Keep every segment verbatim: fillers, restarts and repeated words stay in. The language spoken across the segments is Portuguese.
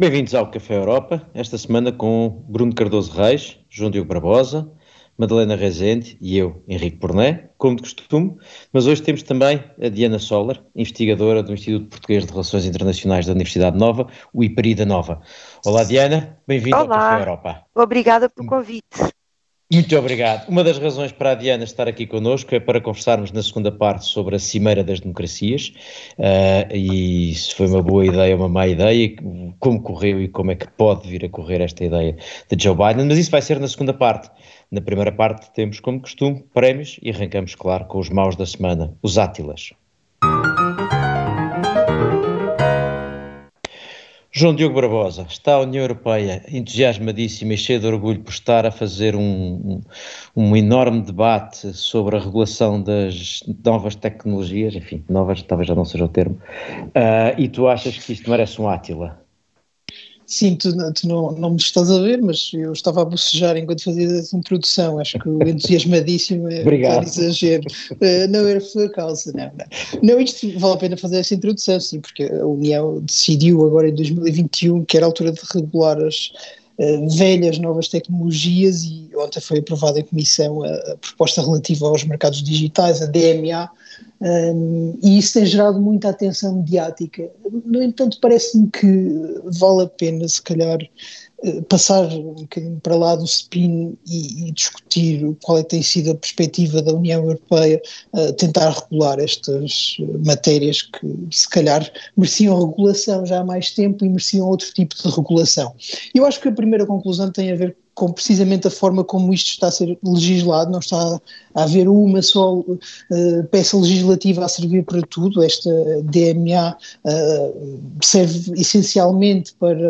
Bem-vindos ao Café Europa, esta semana com Bruno Cardoso Reis, João Diogo Barbosa, Madalena Rezende e eu, Henrique Porné, como de costume, mas hoje temos também a Diana Soller, investigadora do Instituto Português de Relações Internacionais da Universidade Nova, o I P R I da Nova. Olá Diana, bem-vinda ao Café Europa. Obrigada pelo convite. Muito obrigado. Uma das razões para a Diana estar aqui connosco é para conversarmos na segunda parte sobre a Cimeira das Democracias uh, e se foi uma boa ideia ou uma má ideia, como correu e como é que pode vir a correr esta ideia de Joe Biden, mas isso vai ser na segunda parte. Na primeira parte temos, como costume, prémios e arrancamos, claro, com os maus da semana, os átilas. João Diogo Barbosa, está a União Europeia entusiasmadíssima e cheia de orgulho por estar a fazer um, um enorme debate sobre a regulação das novas tecnologias, enfim, novas talvez já não seja o termo, uh, e tu achas que isto merece um átila? Sim, tu, tu não, não me estás a ver, mas eu estava a bocejar enquanto fazia essa introdução, acho que o entusiasmadíssimo é um exagero, uh, não era por causa, não, não, não, isto vale a pena fazer essa introdução, sim, porque a União decidiu agora em dois mil e vinte e um que era a altura de regular as uh, velhas novas tecnologias e ontem foi aprovada em comissão a, a proposta relativa aos mercados digitais, a D M A, Um, e isso tem gerado muita atenção mediática. No entanto, parece-me que vale a pena, se calhar, passar um bocadinho para lá do spin e, e discutir qual é que tem sido a perspectiva da União Europeia a tentar regular estas matérias que, se calhar, mereciam regulação já há mais tempo e mereciam outro tipo de regulação. Eu acho que a primeira conclusão tem a ver com precisamente a forma como isto está a ser legislado, não está a haver uma só uh, peça legislativa a servir para tudo. Esta D M A uh, serve essencialmente para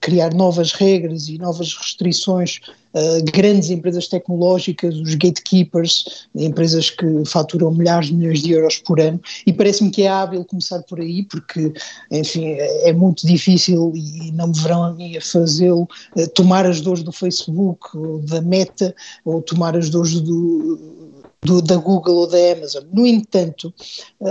criar novas regras e novas restrições a uh, grandes empresas tecnológicas, os gatekeepers, empresas que faturam milhares de milhões de euros por ano, e parece-me que é hábil começar por aí, porque, enfim, é muito difícil e não me verão a mim a fazê-lo, uh, tomar as dores do Facebook, ou da Meta, ou tomar as dores do, do, da Google ou da Amazon. No entanto,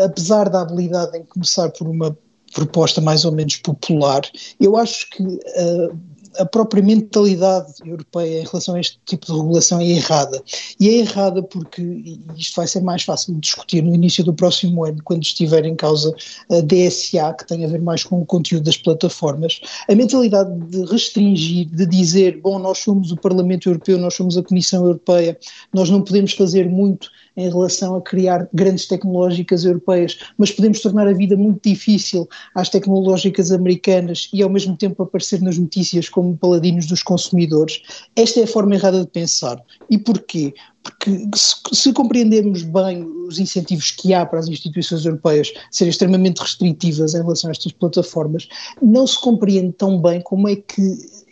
apesar da habilidade em começar por uma proposta mais ou menos popular, eu acho que uh, a própria mentalidade europeia em relação a este tipo de regulação é errada. E é errada porque, e isto vai ser mais fácil de discutir no início do próximo ano, quando estiver em causa a D S A, que tem a ver mais com o conteúdo das plataformas, a mentalidade de restringir, de dizer, bom, nós somos o Parlamento Europeu, nós somos a Comissão Europeia, nós não podemos fazer muito em relação a criar grandes tecnológicas europeias, mas podemos tornar a vida muito difícil às tecnológicas americanas e ao mesmo tempo aparecer nas notícias como paladinos dos consumidores. Esta é a forma errada de pensar. E porquê? Porque se, se compreendermos bem os incentivos que há para as instituições europeias serem extremamente restritivas em relação a estas plataformas, não se compreende tão bem como é que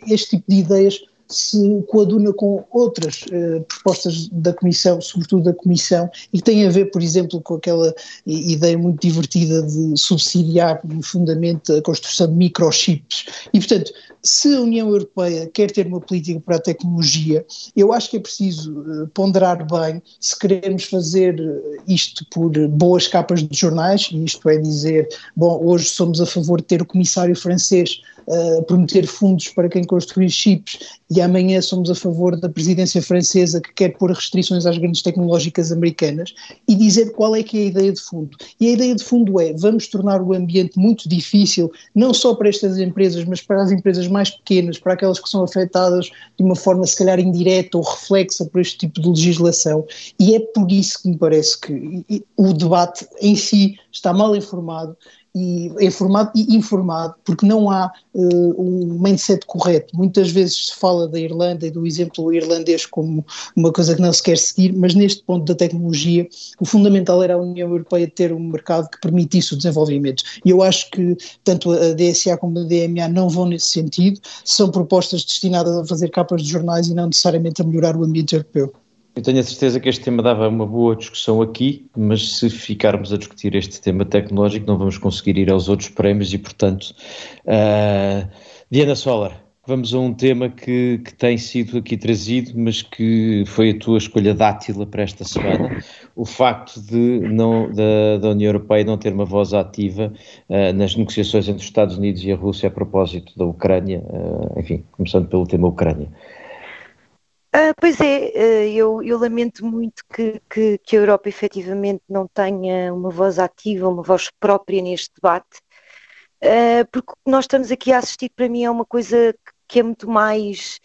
este tipo de ideias se coaduna com outras uh, propostas da Comissão, sobretudo da Comissão, e tem a ver, por exemplo, com aquela ideia muito divertida de subsidiar profundamente a construção de microchips. E, portanto, se a União Europeia quer ter uma política para a tecnologia, eu acho que é preciso uh, ponderar bem se queremos fazer isto por boas capas de jornais, e isto é dizer, bom, hoje somos a favor de ter o comissário francês Uh, prometer fundos para quem construir chips e amanhã somos a favor da presidência francesa que quer pôr restrições às grandes tecnológicas americanas, e dizer qual é que é a ideia de fundo. E a ideia de fundo é, vamos tornar o ambiente muito difícil, não só para estas empresas, mas para as empresas mais pequenas, para aquelas que são afetadas de uma forma se calhar indireta ou reflexa por este tipo de legislação, e é por isso que me parece que o debate em si está mal informado, e informado e informado, porque não há uh, um mindset correto. Muitas vezes se fala da Irlanda e do exemplo irlandês como uma coisa que não se quer seguir, mas neste ponto da tecnologia o fundamental era a União Europeia ter um mercado que permitisse o desenvolvimento. E eu acho que tanto a D S A como a D M A não vão nesse sentido, são propostas destinadas a fazer capas de jornais e não necessariamente a melhorar o ambiente europeu. Eu tenho a certeza que este tema dava uma boa discussão aqui, mas se ficarmos a discutir este tema tecnológico não vamos conseguir ir aos outros prémios e, portanto, uh, Diana Soller, Vamos a um tema que, que tem sido aqui trazido, mas que foi a tua escolha dátila para esta semana, o facto de não, da, da União Europeia não ter uma voz ativa uh, nas negociações entre os Estados Unidos e a Rússia a propósito da Ucrânia, uh, enfim, começando pelo tema Ucrânia. Ah, pois é, eu, eu lamento muito que, que, que a Europa efetivamente não tenha uma voz ativa, uma voz própria neste debate, uh, porque o que nós estamos aqui a assistir para mim é uma coisa que que é muito mais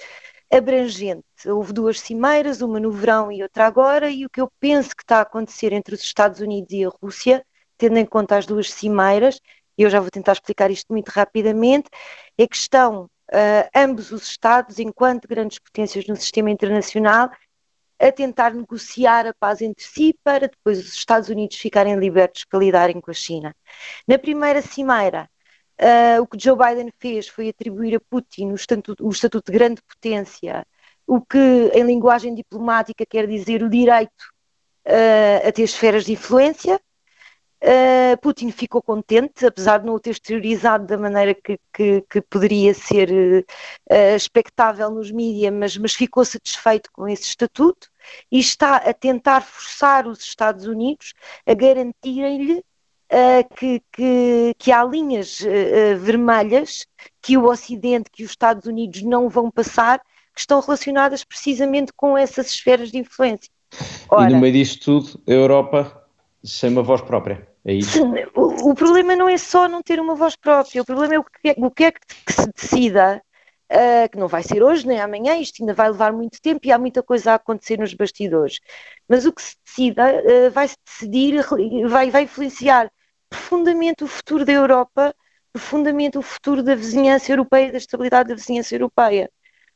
abrangente. Houve duas cimeiras, uma no verão e outra agora, e o que eu penso que está a acontecer entre os Estados Unidos e a Rússia, tendo em conta as duas cimeiras, e eu já vou tentar explicar isto muito rapidamente, é que estão uh, ambos os Estados, enquanto grandes potências no sistema internacional, a tentar negociar a paz entre si para depois os Estados Unidos ficarem libertos para lidarem com a China. Na primeira cimeira, Uh, o que Joe Biden fez foi atribuir a Putin o estatuto, o estatuto de grande potência, o que em linguagem diplomática quer dizer o direito uh, a ter esferas de influência. Uh, Putin ficou contente, apesar de não o ter exteriorizado da maneira que, que, que poderia ser uh, expectável nos mídias, mas, mas ficou satisfeito com esse estatuto e está a tentar forçar os Estados Unidos a garantirem-lhe Uh, que, que, que há linhas uh, vermelhas que o Ocidente, que os Estados Unidos não vão passar, que estão relacionadas precisamente com essas esferas de influência. Ora, e no meio disto tudo, a Europa sem uma voz própria, é isso? Se, o, o problema não é só não ter uma voz própria, o problema é o que é, o que, é que se decida, uh, que não vai ser hoje nem amanhã, isto ainda vai levar muito tempo e há muita coisa a acontecer nos bastidores, mas o que se decida uh, vai-se decidir, vai, vai influenciar profundamente o futuro da Europa, profundamente o futuro da vizinhança europeia, da estabilidade da vizinhança europeia.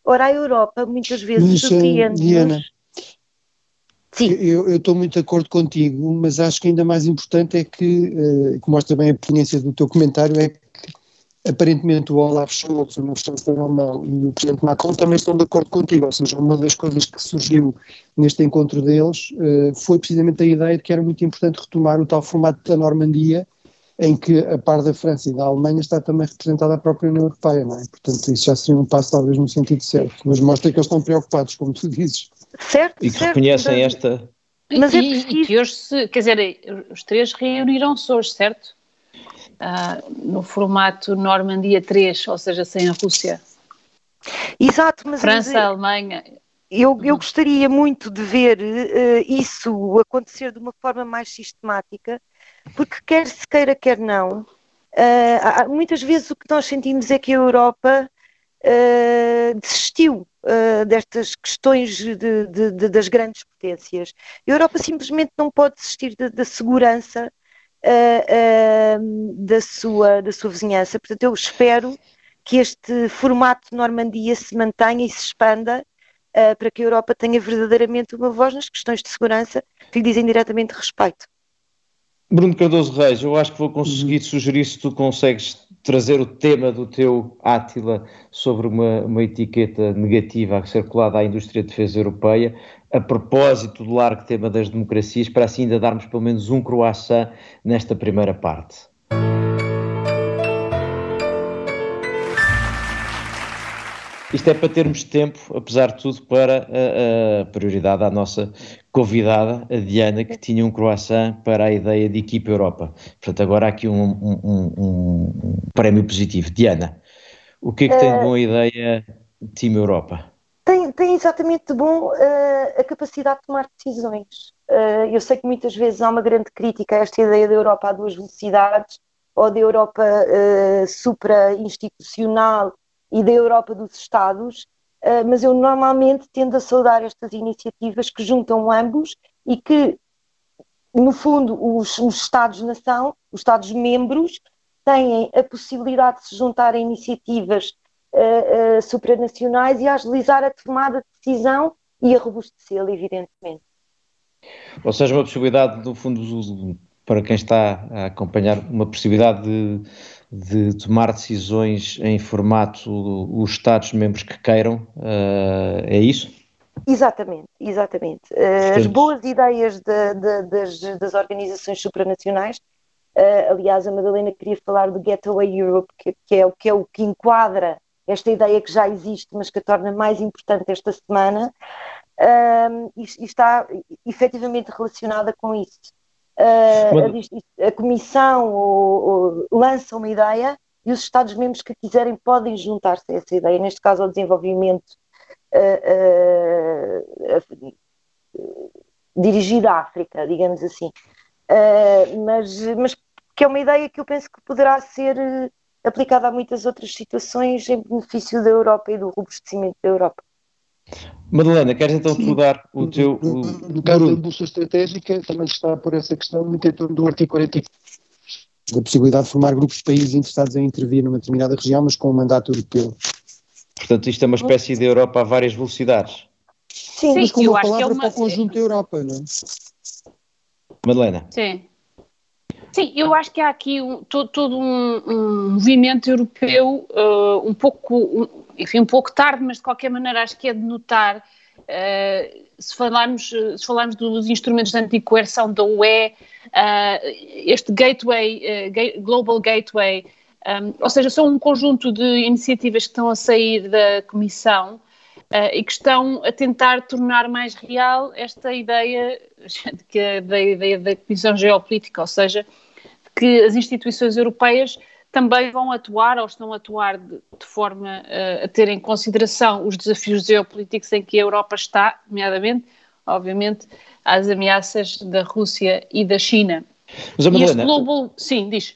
Ora, a Europa muitas vezes surpreende-nos. Diana, sim. Eu, eu estou muito de acordo contigo, mas acho que ainda mais importante é que, uh, que mostra bem a pertinência do teu comentário, é que aparentemente o Olaf Scholz, o chanceler alemão e o presidente Macron também estão de acordo contigo, ou seja, uma das coisas que surgiu neste encontro deles uh, foi precisamente a ideia de que era muito importante retomar o tal formato da Normandia, em que a par da França e da Alemanha está também representada a própria União Europeia, não é? Portanto, isso já seria um passo talvez no sentido certo, mas mostra que eles estão preocupados, como tu dizes. Certo, e que certo, reconhecem mas... esta... Mas e, é preciso... e que hoje, se, quer dizer, os três reuniram-se hoje, certo? Uh, no formato Normandia três, ou seja, sem a Rússia. Exato, mas... França, mas, Alemanha... Eu, eu gostaria muito de ver uh, isso acontecer de uma forma mais sistemática, porque quer se queira, quer não, uh, muitas vezes o que nós sentimos é que a Europa uh, desistiu uh, destas questões de, de, de, das grandes potências. A Europa simplesmente não pode desistir da, da segurança Uh, uh, da, sua, da sua vizinhança. Portanto, eu espero que este formato de Normandia se mantenha e se expanda uh, para que a Europa tenha verdadeiramente uma voz nas questões de segurança que lhe dizem diretamente respeito. Bruno Cardoso Reis, eu acho que vou conseguir sugerir se tu consegues trazer o tema do teu Átila sobre uma, uma etiqueta negativa a ser colada à indústria de defesa europeia, a propósito do largo tema das democracias, para assim ainda darmos pelo menos um croissant nesta primeira parte. Isto é para termos tempo, apesar de tudo, para a, a prioridade à nossa convidada, a Diana, que tinha um croissant para a ideia de equipa Europa. Portanto, agora há aqui um, um, um, um prémio positivo. Diana, o que é que tem de boa ideia Time Europa? Tem, tem exatamente de bom uh, a capacidade de tomar decisões. Uh, eu sei que muitas vezes há uma grande crítica a esta ideia da Europa a duas velocidades, ou da Europa uh, supra-institucional e da Europa dos Estados, uh, mas eu normalmente tendo a saudar estas iniciativas que juntam ambos e que, no fundo, os, os Estados-nação, os Estados-membros, têm a possibilidade de se juntar a iniciativas Uh, uh, supranacionais e a agilizar a tomada de decisão e a robustecê-la, evidentemente. Ou seja, uma possibilidade, no fundo, para quem está a acompanhar, uma possibilidade de, de tomar decisões em formato os Estados-membros que queiram, uh, é isso? Exatamente, exatamente. Uh, as boas ideias de, de, das, das organizações supranacionais, uh, aliás, a Madalena queria falar do Getaway Europe, que, que, é, que é o que enquadra esta ideia que já existe, mas que a torna mais importante esta semana, um, e, e está efetivamente relacionada com isso. Uh, a, a Comissão ou, ou, lança uma ideia e os Estados-membros que quiserem podem juntar-se a essa ideia, neste caso ao desenvolvimento uh, uh, uh, dirigido à África, digamos assim. Uh, mas, mas que é uma ideia que eu penso que poderá ser aplicada a muitas outras situações em benefício da Europa e do robustecimento da Europa. Madalena, queres então Sim. tu dar o teu... O... No caso da indústria estratégica, também está por essa questão muito em torno do artigo quarenta e cinco. Da possibilidade de formar grupos de países interessados em intervir numa determinada região, mas com um mandato europeu. Portanto, isto é uma espécie de Europa a várias velocidades. Sim, Sim mas com uma palavra é uma... para o conjunto da Europa, não é? Madalena. Sim. Sim, eu acho que há aqui um, todo, todo um, um movimento europeu uh, um pouco, um, enfim, um pouco tarde, mas de qualquer maneira acho que é de notar, uh, se, falarmos, se falarmos dos instrumentos de anticoerção da U E, uh, este gateway, uh, Global Gateway, um, ou seja, são um conjunto de iniciativas que estão a sair da Comissão Uh, e que estão a tentar tornar mais real esta ideia que, da ideia da Comissão Geopolítica, ou seja, que as instituições europeias também vão atuar ou estão a atuar de, de forma uh, a ter em consideração os desafios geopolíticos em que a Europa está, nomeadamente, obviamente, às ameaças da Rússia e da China. Mas a Madalena, global... Sim, diz.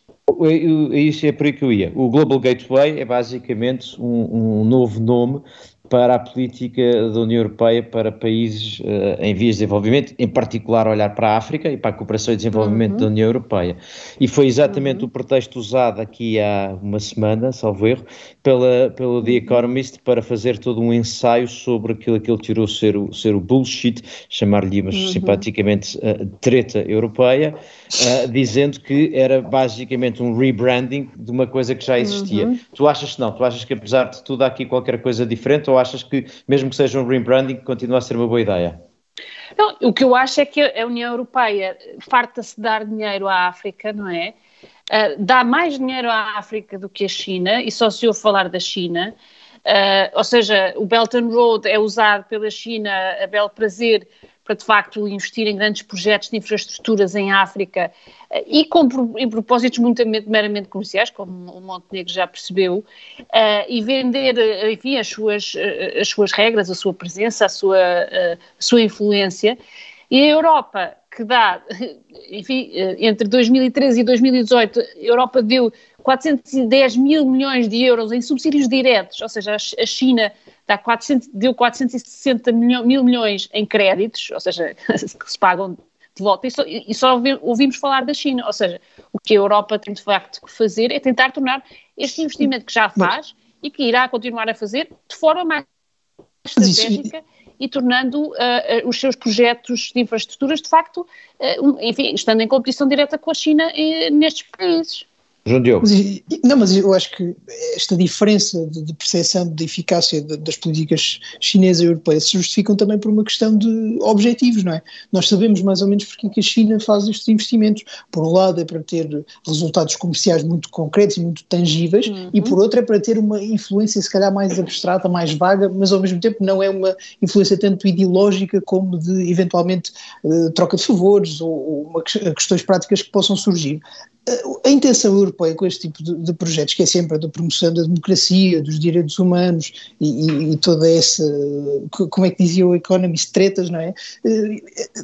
Isso é por aí que eu ia. O Global Gateway é basicamente um, um novo nome para a política da União Europeia para países uh, em vias de desenvolvimento, em particular olhar para a África e para a cooperação e desenvolvimento uhum. da União Europeia. E foi exatamente uhum. o pretexto usado aqui há uma semana, salvo erro, pela, pelo The Economist para fazer todo um ensaio sobre aquilo que ele tirou ser o, ser o bullshit, chamar-lhe mas uhum. simpaticamente uh, treta europeia, uh, dizendo que era basicamente um rebranding de uma coisa que já existia. Uhum. Tu achas que não? Tu achas que apesar de tudo há aqui qualquer coisa diferente, ou achas que, mesmo que seja um rebranding, continua a ser uma boa ideia? Não, o que eu acho é que a União Europeia farta-se de dar dinheiro à África, não é? Uh, dá mais dinheiro à África do que à China, e só se eu falar da China, uh, ou seja, o Belt and Road é usado pela China a bel prazer para, de facto, investir em grandes projetos de infraestruturas em África uh, e com em propósitos muito meramente comerciais, como o Montenegro já percebeu, uh, e vender, enfim, as suas, as suas regras, a sua presença, a sua, uh, a sua influência. E a Europa, que dá, enfim, entre dois mil e treze e dois mil e dezoito, a Europa deu quatrocentos e dez mil milhões de euros em subsídios diretos, ou seja, a China dá quatrocentos, deu quatrocentos e sessenta mil milhões em créditos, ou seja, que se pagam de volta, e só, e só ouvimos falar da China, ou seja, o que a Europa tem de facto que fazer é tentar tornar este investimento que já faz e que irá continuar a fazer de forma mais estratégica e tornando uh, os seus projetos de infraestruturas, de facto, uh, enfim, estando em competição direta com a China uh, nestes países. João Diogo. Mas, não, mas eu acho que esta diferença de, de percepção de eficácia de, das políticas chinesas e europeias se justificam também por uma questão de objetivos, não é? Nós sabemos mais ou menos porque que a China faz estes investimentos. Por um lado é para ter resultados comerciais muito concretos e muito tangíveis, uhum. e por outro é para ter uma influência se calhar mais abstrata, mais vaga, mas ao mesmo tempo não é uma influência tanto ideológica como de eventualmente uh, troca de favores ou, ou uma, questões práticas que possam surgir. A intenção europeia com este tipo de, de projetos, que é sempre a da promoção da democracia, dos direitos humanos e, e toda essa, como é que dizia o Economist, tretas, não é?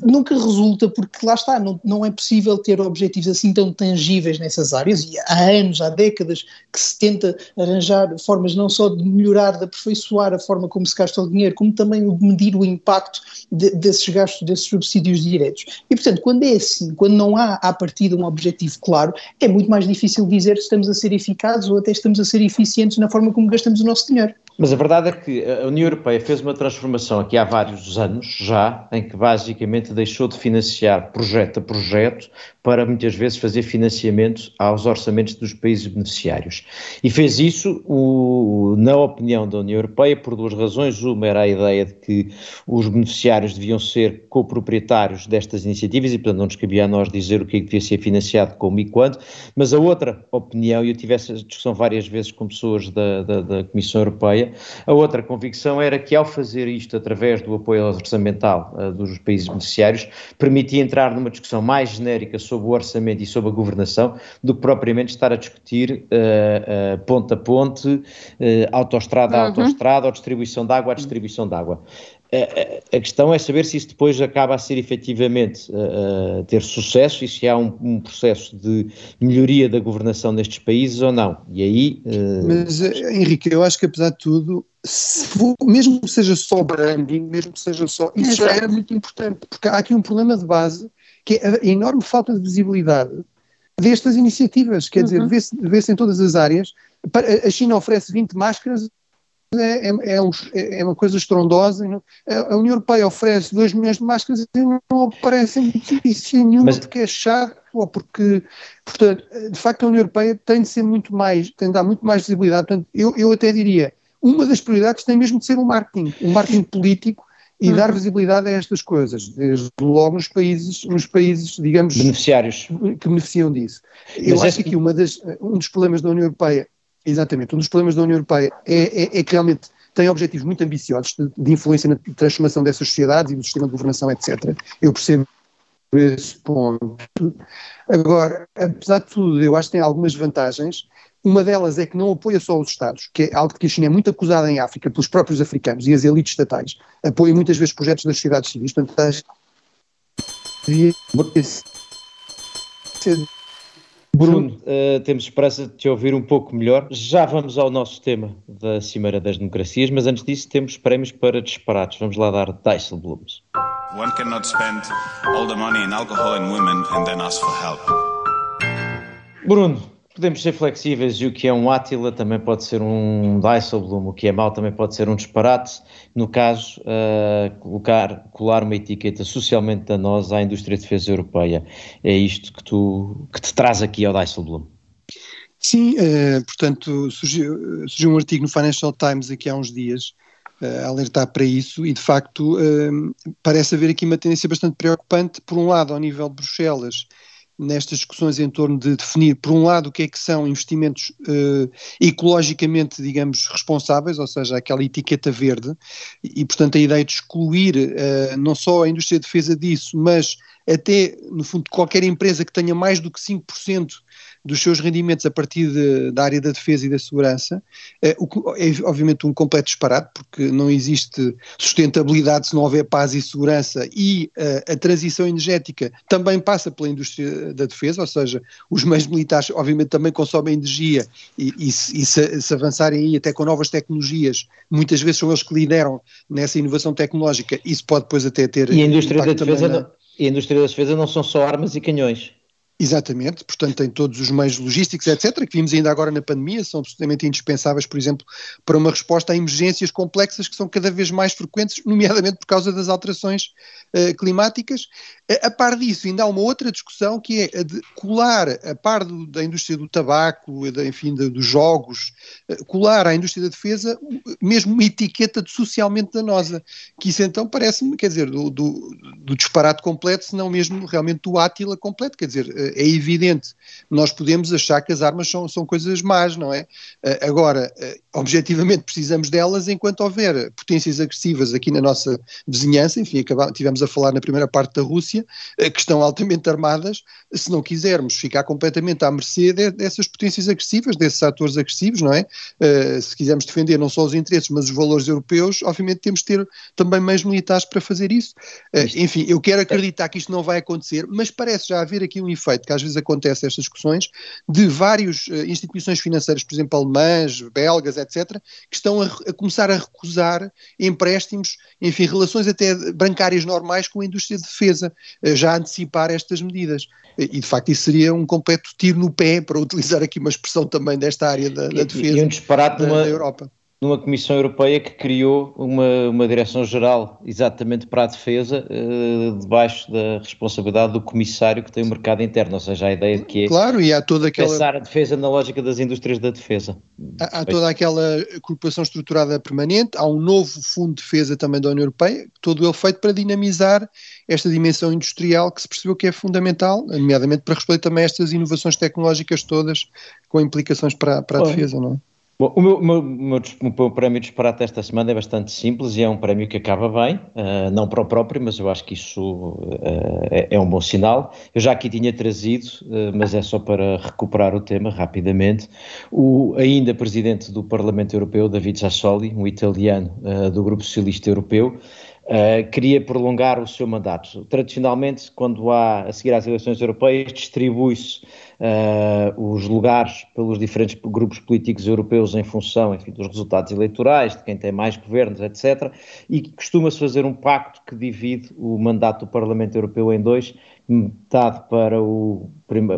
Nunca resulta porque lá está, não, não é possível ter objetivos assim tão tangíveis nessas áreas e há anos, há décadas que se tenta arranjar formas não só de melhorar, de aperfeiçoar a forma como se gasta o dinheiro, como também de medir o impacto de, desses gastos, desses subsídios de direitos. E portanto, quando é assim, quando não há à partida um objetivo claro, é muito mais difícil dizer se estamos a ser eficazes ou até estamos a ser eficientes na forma como gastamos o nosso dinheiro. Mas a verdade é que a União Europeia fez uma transformação aqui há vários anos já, em que basicamente deixou de financiar projeto a projeto para muitas vezes fazer financiamento aos orçamentos dos países beneficiários. E fez isso, o, na opinião da União Europeia, por duas razões. Uma era a ideia de que os beneficiários deviam ser coproprietários destas iniciativas e, portanto, não nos cabia a nós dizer o que é que devia ser financiado, como e quando. Mas a outra opinião, e eu tive essa discussão várias vezes com pessoas da, da, da Comissão Europeia, a outra convicção era que, ao fazer isto através do apoio orçamental uh, dos países beneficiários, permitia entrar numa discussão mais genérica sobre o orçamento e sobre a governação do que propriamente estar a discutir uh, uh, ponte a ponte, uh, autoestrada a autoestrada, ou distribuição de água a distribuição de água. A questão é saber se isso depois acaba a ser efetivamente uh, ter sucesso e se há um, um processo de melhoria da governação nestes países ou não, e aí… Uh... Mas, Henrique, eu acho que apesar de tudo, se for, mesmo que seja só branding, mesmo que seja só… Isso já era muito importante, porque há aqui um problema de base, que é a enorme falta de visibilidade destas iniciativas, quer uhum. dizer, vê-se, vê-se em todas as áreas. A China oferece vinte máscaras, É, é, é uma coisa estrondosa. A União Europeia oferece dois milhões de máscaras e não aparecem notícia nenhuma. Mas... porque é chato ou porque, portanto, de facto a União Europeia tem de ser muito mais, tem de dar muito mais visibilidade. Portanto, eu, eu até diria, uma das prioridades tem mesmo de ser o marketing, o marketing político e hum. dar visibilidade a estas coisas, desde logo nos países, nos países, digamos, beneficiários, que beneficiam disso. Mas eu acho é... que uma das, um dos problemas da União Europeia Exatamente. Um dos problemas da União Europeia é, é, é que realmente tem objetivos muito ambiciosos de, de influência na transformação dessas sociedades e do sistema de governação, etcétera. Eu percebo esse ponto. Agora, apesar de tudo, eu acho que tem algumas vantagens. Uma delas é que não apoia só os Estados, que é algo que a China é muito acusada em África pelos próprios africanos e as elites estatais. Apoia muitas vezes projetos das sociedades civis. Portanto, acho que Bruno, uh, temos esperança de te ouvir um pouco melhor. Já vamos ao nosso tema da Cimeira das Democracias, mas antes disso temos prémios para desesperados. Vamos lá dar Dijsselbloems. One cannot spend all the money in alcohol and women and then ask for help. Bruno, podemos ser flexíveis e o que é um Átila também pode ser um Dijsselbloem, o que é mau também pode ser um disparate. No caso, uh, colocar, colar uma etiqueta socialmente danosa à indústria de defesa europeia. É isto que, tu, que te traz aqui ao Dijsselbloem? Sim, uh, portanto, surgiu, surgiu um artigo no Financial Times aqui há uns dias a alertar para isso e, de facto, uh, parece haver aqui uma tendência bastante preocupante, por um lado, ao nível de Bruxelas, nestas discussões em torno de definir, por um lado, o que é que são investimentos uh, ecologicamente, digamos, responsáveis, ou seja, aquela etiqueta verde, e, portanto, a ideia de excluir uh, não só a indústria de defesa disso, mas até, no fundo, qualquer empresa que tenha mais do que cinco por cento dos seus rendimentos a partir de, da área da defesa e da segurança, é, o, é obviamente um completo disparate, porque não existe sustentabilidade se não houver paz e segurança, e uh, a transição energética também passa pela indústria da defesa, ou seja, os meios militares obviamente também consomem energia e, e, se, e se, se avançarem aí até com novas tecnologias, muitas vezes são eles que lideram nessa inovação tecnológica, isso pode depois até ter… E a indústria da defesa, na... não, e a indústria da defesa não são só armas e canhões. Exatamente, portanto tem todos os meios logísticos, etcétera, que vimos ainda agora na pandemia, são absolutamente indispensáveis, por exemplo, para uma resposta a emergências complexas que são cada vez mais frequentes, nomeadamente por causa das alterações uh, climáticas. A, a par disso, ainda há uma outra discussão que é a de colar, a par do, da indústria do tabaco, de, enfim, de, dos jogos, uh, colar à indústria da defesa mesmo uma etiqueta de socialmente danosa, que isso então parece-me, quer dizer, do, do, do disparate completo, se não mesmo realmente do Átila completo, quer dizer… É evidente, nós podemos achar que as armas são, são coisas más, não é? Agora, objetivamente precisamos delas enquanto houver potências agressivas aqui na nossa vizinhança, enfim, acabamos, tivemos a falar na primeira parte da Rússia, que estão altamente armadas, se não quisermos ficar completamente à mercê dessas potências agressivas, desses atores agressivos, não é? Se quisermos defender não só os interesses, mas os valores europeus, obviamente temos de ter também meios militares para fazer isso. Enfim, eu quero acreditar que isto não vai acontecer, mas parece já haver aqui um efeito que às vezes acontece estas discussões, de várias uh, instituições financeiras, por exemplo, alemãs, belgas, etcétera, que estão a, a começar a recusar empréstimos, enfim, relações até bancárias normais com a indústria de defesa, uh, já a antecipar estas medidas. E, de facto, isso seria um completo tiro no pé, para utilizar aqui uma expressão também desta área da, da defesa e, e um disparate da, numa... da Europa. numa Comissão Europeia que criou uma, uma direção-geral exatamente para a defesa, uh, debaixo da responsabilidade do comissário que tem o mercado interno, ou seja, a ideia de que é claro, e há toda aquela... pensar a defesa na lógica das indústrias da defesa. Há, há toda aquela corporação estruturada permanente, há um novo fundo de defesa também da União Europeia, todo ele feito para dinamizar esta dimensão industrial que se percebeu que é fundamental, nomeadamente para responder também a estas inovações tecnológicas todas com implicações para, para a Bom. defesa, não é? Bom, o meu, meu, meu, meu prémio de disparate esta semana é bastante simples e é um prémio que acaba bem, uh, não para o próprio, mas eu acho que isso uh, é, é um bom sinal. Eu já aqui tinha trazido, uh, mas é só para recuperar o tema rapidamente, o ainda presidente do Parlamento Europeu, Davide Sassoli, um italiano uh, do Grupo Socialista Europeu, Uh, queria prolongar o seu mandato. Tradicionalmente, quando há, a seguir às eleições europeias, distribui-se uh, os lugares pelos diferentes grupos políticos europeus em função, enfim, dos resultados eleitorais, de quem tem mais governos, etcétera, e costuma-se fazer um pacto que divide o mandato do Parlamento Europeu em dois, metade para o,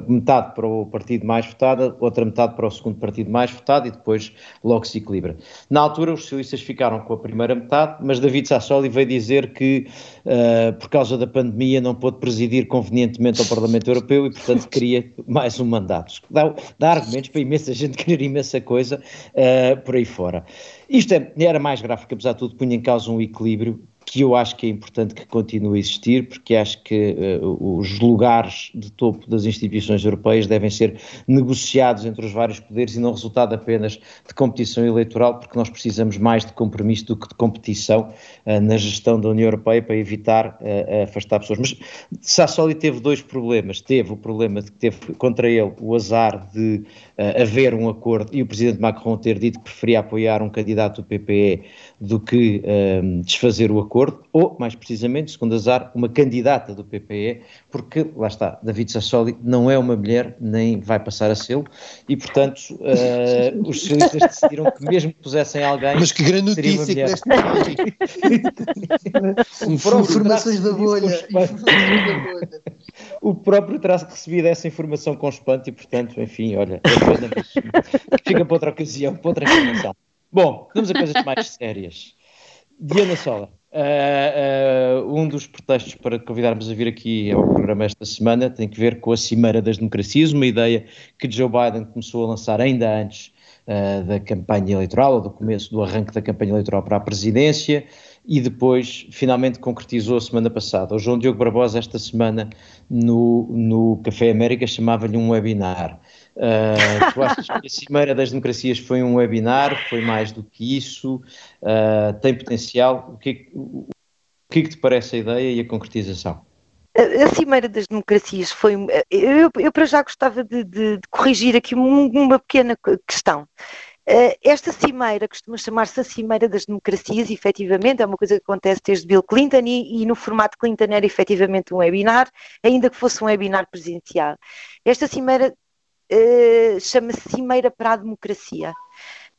metade para o partido mais votado, outra metade para o segundo partido mais votado e depois logo se equilibra. Na altura os socialistas ficaram com a primeira metade, mas Davide Sassoli veio dizer que uh, por causa da pandemia não pôde presidir convenientemente ao Parlamento Europeu e portanto queria mais um mandato. Dá, dá argumentos para imensa gente querer imensa coisa uh, por aí fora. Isto é, era mais gráfico, apesar de tudo, punha em causa um equilíbrio que eu acho que é importante que continue a existir, porque acho que uh, os lugares de topo das instituições europeias devem ser negociados entre os vários poderes e não resultado apenas de competição eleitoral, porque nós precisamos mais de compromisso do que de competição uh, na gestão da União Europeia para evitar uh, afastar pessoas. Mas Sassoli teve dois problemas. Teve o problema de que teve contra ele o azar de uh, haver um acordo e o presidente Macron ter dito que preferia apoiar um candidato do P P E do que uh, desfazer o acordo. Ou, mais precisamente, segundo azar, uma candidata do P P E, porque, lá está, Davide Sassoli não é uma mulher, nem vai passar a ser, e, portanto, uh, os socialistas decidiram que mesmo que pusessem alguém... Mas que grande notícia que deste informações da bolha. O próprio terá recebido essa informação constante e, portanto, enfim, olha, fica para outra ocasião, para outra informação. Bom, vamos a coisas mais sérias. Diana Soller. Uh, uh, um dos pretextos para convidarmos a vir aqui ao programa esta semana tem que ver com a Cimeira das Democracias, uma ideia que Joe Biden começou a lançar ainda antes uh, da campanha eleitoral, ou do começo do arranque da campanha eleitoral para a presidência, e depois finalmente concretizou a semana passada. O João Diogo Barbosa esta semana no, no Café América chamava-lhe um webinar. Uh, tu achas que a Cimeira das Democracias foi um webinar, foi mais do que isso, uh, tem potencial? O que, é que, o que é que te parece a ideia e a concretização? A, a Cimeira das Democracias foi... Eu, eu para já gostava de, de, de corrigir aqui um, uma pequena questão. Uh, esta Cimeira costuma chamar-se a Cimeira das Democracias, efetivamente, é uma coisa que acontece desde Bill Clinton e, e no formato Clinton era efetivamente um webinar, ainda que fosse um webinar presencial. Esta Cimeira... Uh, chama-se Cimeira para a Democracia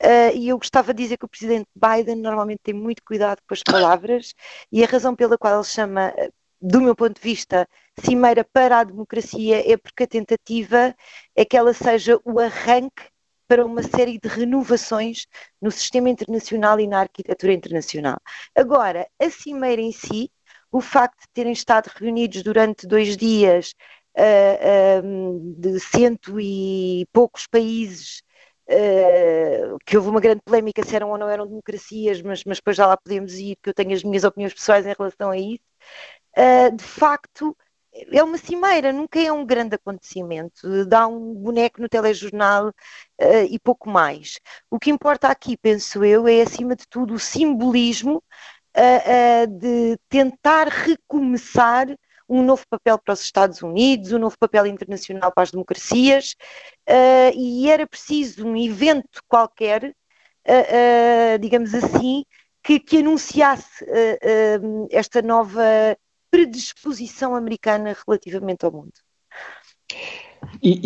uh, e eu gostava de dizer que o presidente Biden normalmente tem muito cuidado com as palavras e a razão pela qual ele chama, do meu ponto de vista, Cimeira para a Democracia é porque a tentativa é que ela seja o arranque para uma série de renovações no sistema internacional e na arquitetura internacional. Agora, a Cimeira em si, o facto de terem estado reunidos durante dois dias Uh, um, de cento e poucos países, uh, que houve uma grande polémica se eram ou não eram democracias, mas, mas depois já lá podemos ir, que eu tenho as minhas opiniões pessoais em relação a isso, uh, de facto é uma cimeira, nunca é um grande acontecimento, dá um boneco no telejornal uh, e pouco mais. O que importa aqui, penso eu, é acima de tudo o simbolismo uh, uh, de tentar recomeçar um novo papel para os Estados Unidos, um novo papel internacional para as democracias, uh, e era preciso um evento qualquer, uh, uh, digamos assim, que, que anunciasse uh, uh, esta nova predisposição americana relativamente ao mundo. E,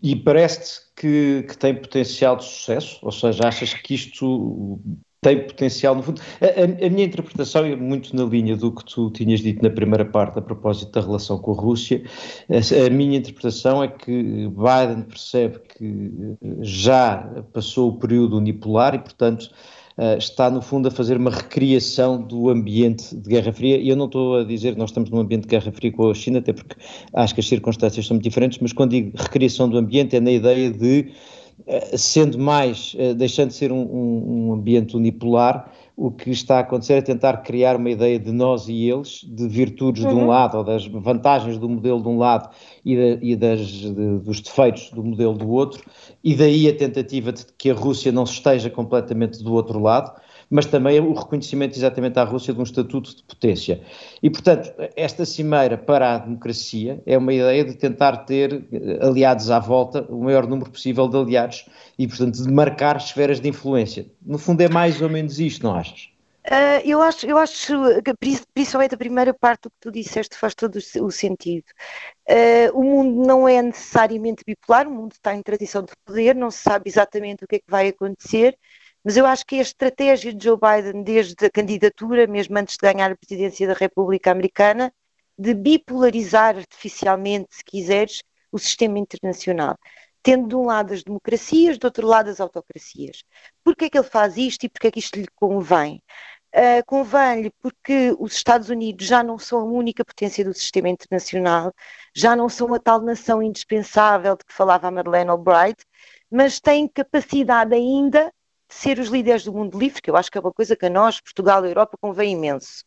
e, e parece-te que, que tem potencial de sucesso? Ou seja, achas que isto... tem potencial no fundo. A, a, a minha interpretação é muito na linha do que tu tinhas dito na primeira parte a propósito da relação com a Rússia. A, a minha interpretação é que Biden percebe que já passou o período unipolar e, portanto, uh, está no fundo a fazer uma recriação do ambiente de Guerra Fria, e eu não estou a dizer que nós estamos num ambiente de Guerra Fria com a China, até porque acho que as circunstâncias são muito diferentes, mas quando digo recriação do ambiente é na ideia de, uh, sendo mais, uh, deixando de ser um, um, um ambiente unipolar, o que está a acontecer é tentar criar uma ideia de nós e eles, de virtudes uhum. de um lado, ou das vantagens do modelo de um lado e, da, e das, de, dos defeitos do modelo do outro, e daí a tentativa de que a Rússia não esteja completamente do outro lado, mas também o reconhecimento exatamente à Rússia de um estatuto de potência. E, portanto, esta Cimeira para a Democracia é uma ideia de tentar ter aliados à volta, o maior número possível de aliados, e, portanto, de marcar esferas de influência. No fundo é mais ou menos isto, não achas? Uh, eu acho, eu acho que principalmente a primeira parte do que tu disseste faz todo o sentido. Uh, o mundo não é necessariamente bipolar, o mundo está em transição de poder, não se sabe exatamente o que é que vai acontecer, mas eu acho que a estratégia de Joe Biden desde a candidatura, mesmo antes de ganhar a presidência da República Americana, de bipolarizar artificialmente, se quiseres, o sistema internacional, tendo de um lado as democracias, do outro lado as autocracias. Porquê é que ele faz isto e porquê é que isto lhe convém? Uh, convém-lhe porque os Estados Unidos já não são a única potência do sistema internacional, já não são a tal nação indispensável de que falava a Madeleine Albright, mas têm capacidade ainda de ser os líderes do mundo livre, que eu acho que é uma coisa que a nós, Portugal e Europa, convém imenso.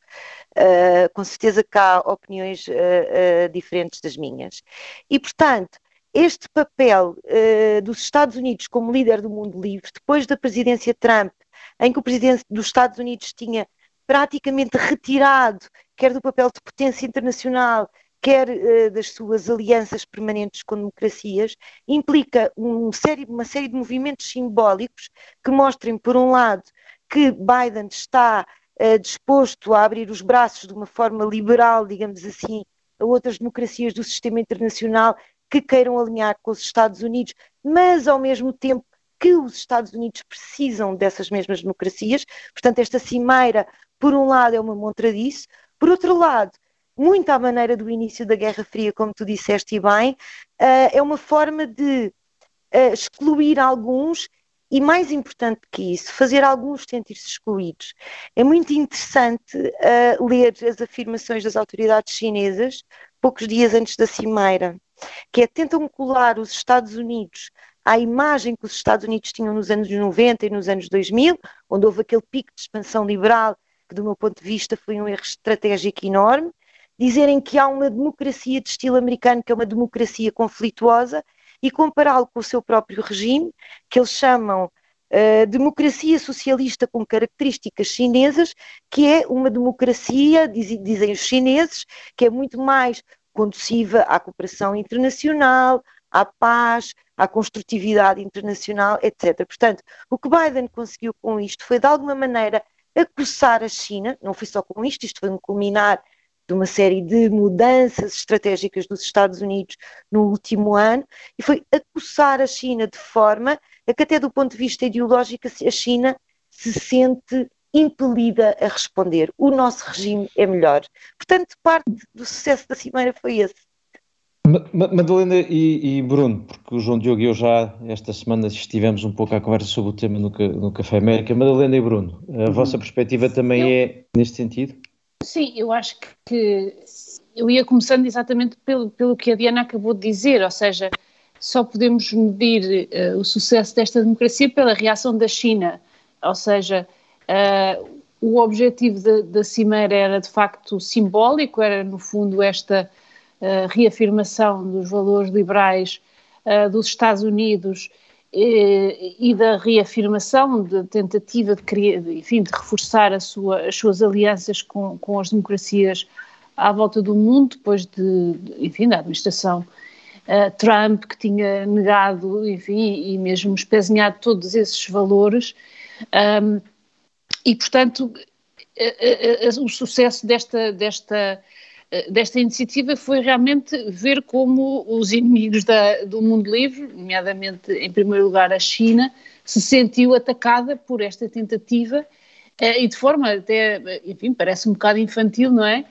Uh, com certeza que há opiniões uh, uh, diferentes das minhas. E, portanto, este papel uh, dos Estados Unidos como líder do mundo livre, depois da presidência Trump, em que o presidente dos Estados Unidos tinha praticamente retirado, quer do papel de potência internacional, quer uh, das suas alianças permanentes com democracias, implica um série, uma série de movimentos simbólicos que mostrem, por um lado, que Biden está uh, disposto a abrir os braços de uma forma liberal, digamos assim, a outras democracias do sistema internacional que queiram alinhar com os Estados Unidos, mas ao mesmo tempo que os Estados Unidos precisam dessas mesmas democracias. Portanto, esta cimeira, por um lado, é uma montra disso, por outro lado, muito à maneira do início da Guerra Fria, como tu disseste e bem, é uma forma de excluir alguns e, mais importante que isso, fazer alguns sentir-se excluídos. É muito interessante ler as afirmações das autoridades chinesas poucos dias antes da cimeira, que é tentam colar os Estados Unidos à imagem que os Estados Unidos tinham nos anos noventa e nos anos dois mil, onde houve aquele pico de expansão liberal que, do meu ponto de vista, foi um erro estratégico enorme, dizerem que há uma democracia de estilo americano, que é uma democracia conflituosa, e compará-lo com o seu próprio regime, que eles chamam uh, democracia socialista com características chinesas, que é uma democracia, diz, dizem os chineses, que é muito mais conduciva à cooperação internacional, à paz, à construtividade internacional, etcétera. Portanto, o que Biden conseguiu com isto foi, de alguma maneira, acossar a China, não foi só com isto, isto foi um culminar de uma série de mudanças estratégicas dos Estados Unidos no último ano, e foi acossar a China de forma a que até do ponto de vista ideológico a China se sente impelida a responder. O nosso regime é melhor. Portanto, parte do sucesso da cimeira foi esse. Madalena e, e Bruno, porque o João Diogo e eu já esta semana estivemos um pouco à conversa sobre o tema no, no Café América. Madalena e Bruno, a uhum. vossa perspectiva também eu... é neste sentido? Sim, eu acho que eu ia começando exatamente pelo, pelo que a Diana acabou de dizer, ou seja, só podemos medir uh, o sucesso desta democracia pela reação da China, ou seja, uh, o objetivo de, da cimeira era de facto simbólico, era no fundo esta uh, reafirmação dos valores liberais uh, dos Estados Unidos e, e da reafirmação da tentativa de, criar, enfim, de reforçar a sua, as suas alianças com, com as democracias à volta do mundo, depois de, enfim, da administração uh, Trump, que tinha negado, enfim, e mesmo espezinhado todos esses valores, um, e portanto a, a, a, o sucesso desta, desta, desta iniciativa foi realmente ver como os inimigos da, do mundo livre, nomeadamente em primeiro lugar a China, se sentiu atacada por esta tentativa e de forma até, enfim, parece um bocado infantil, não é?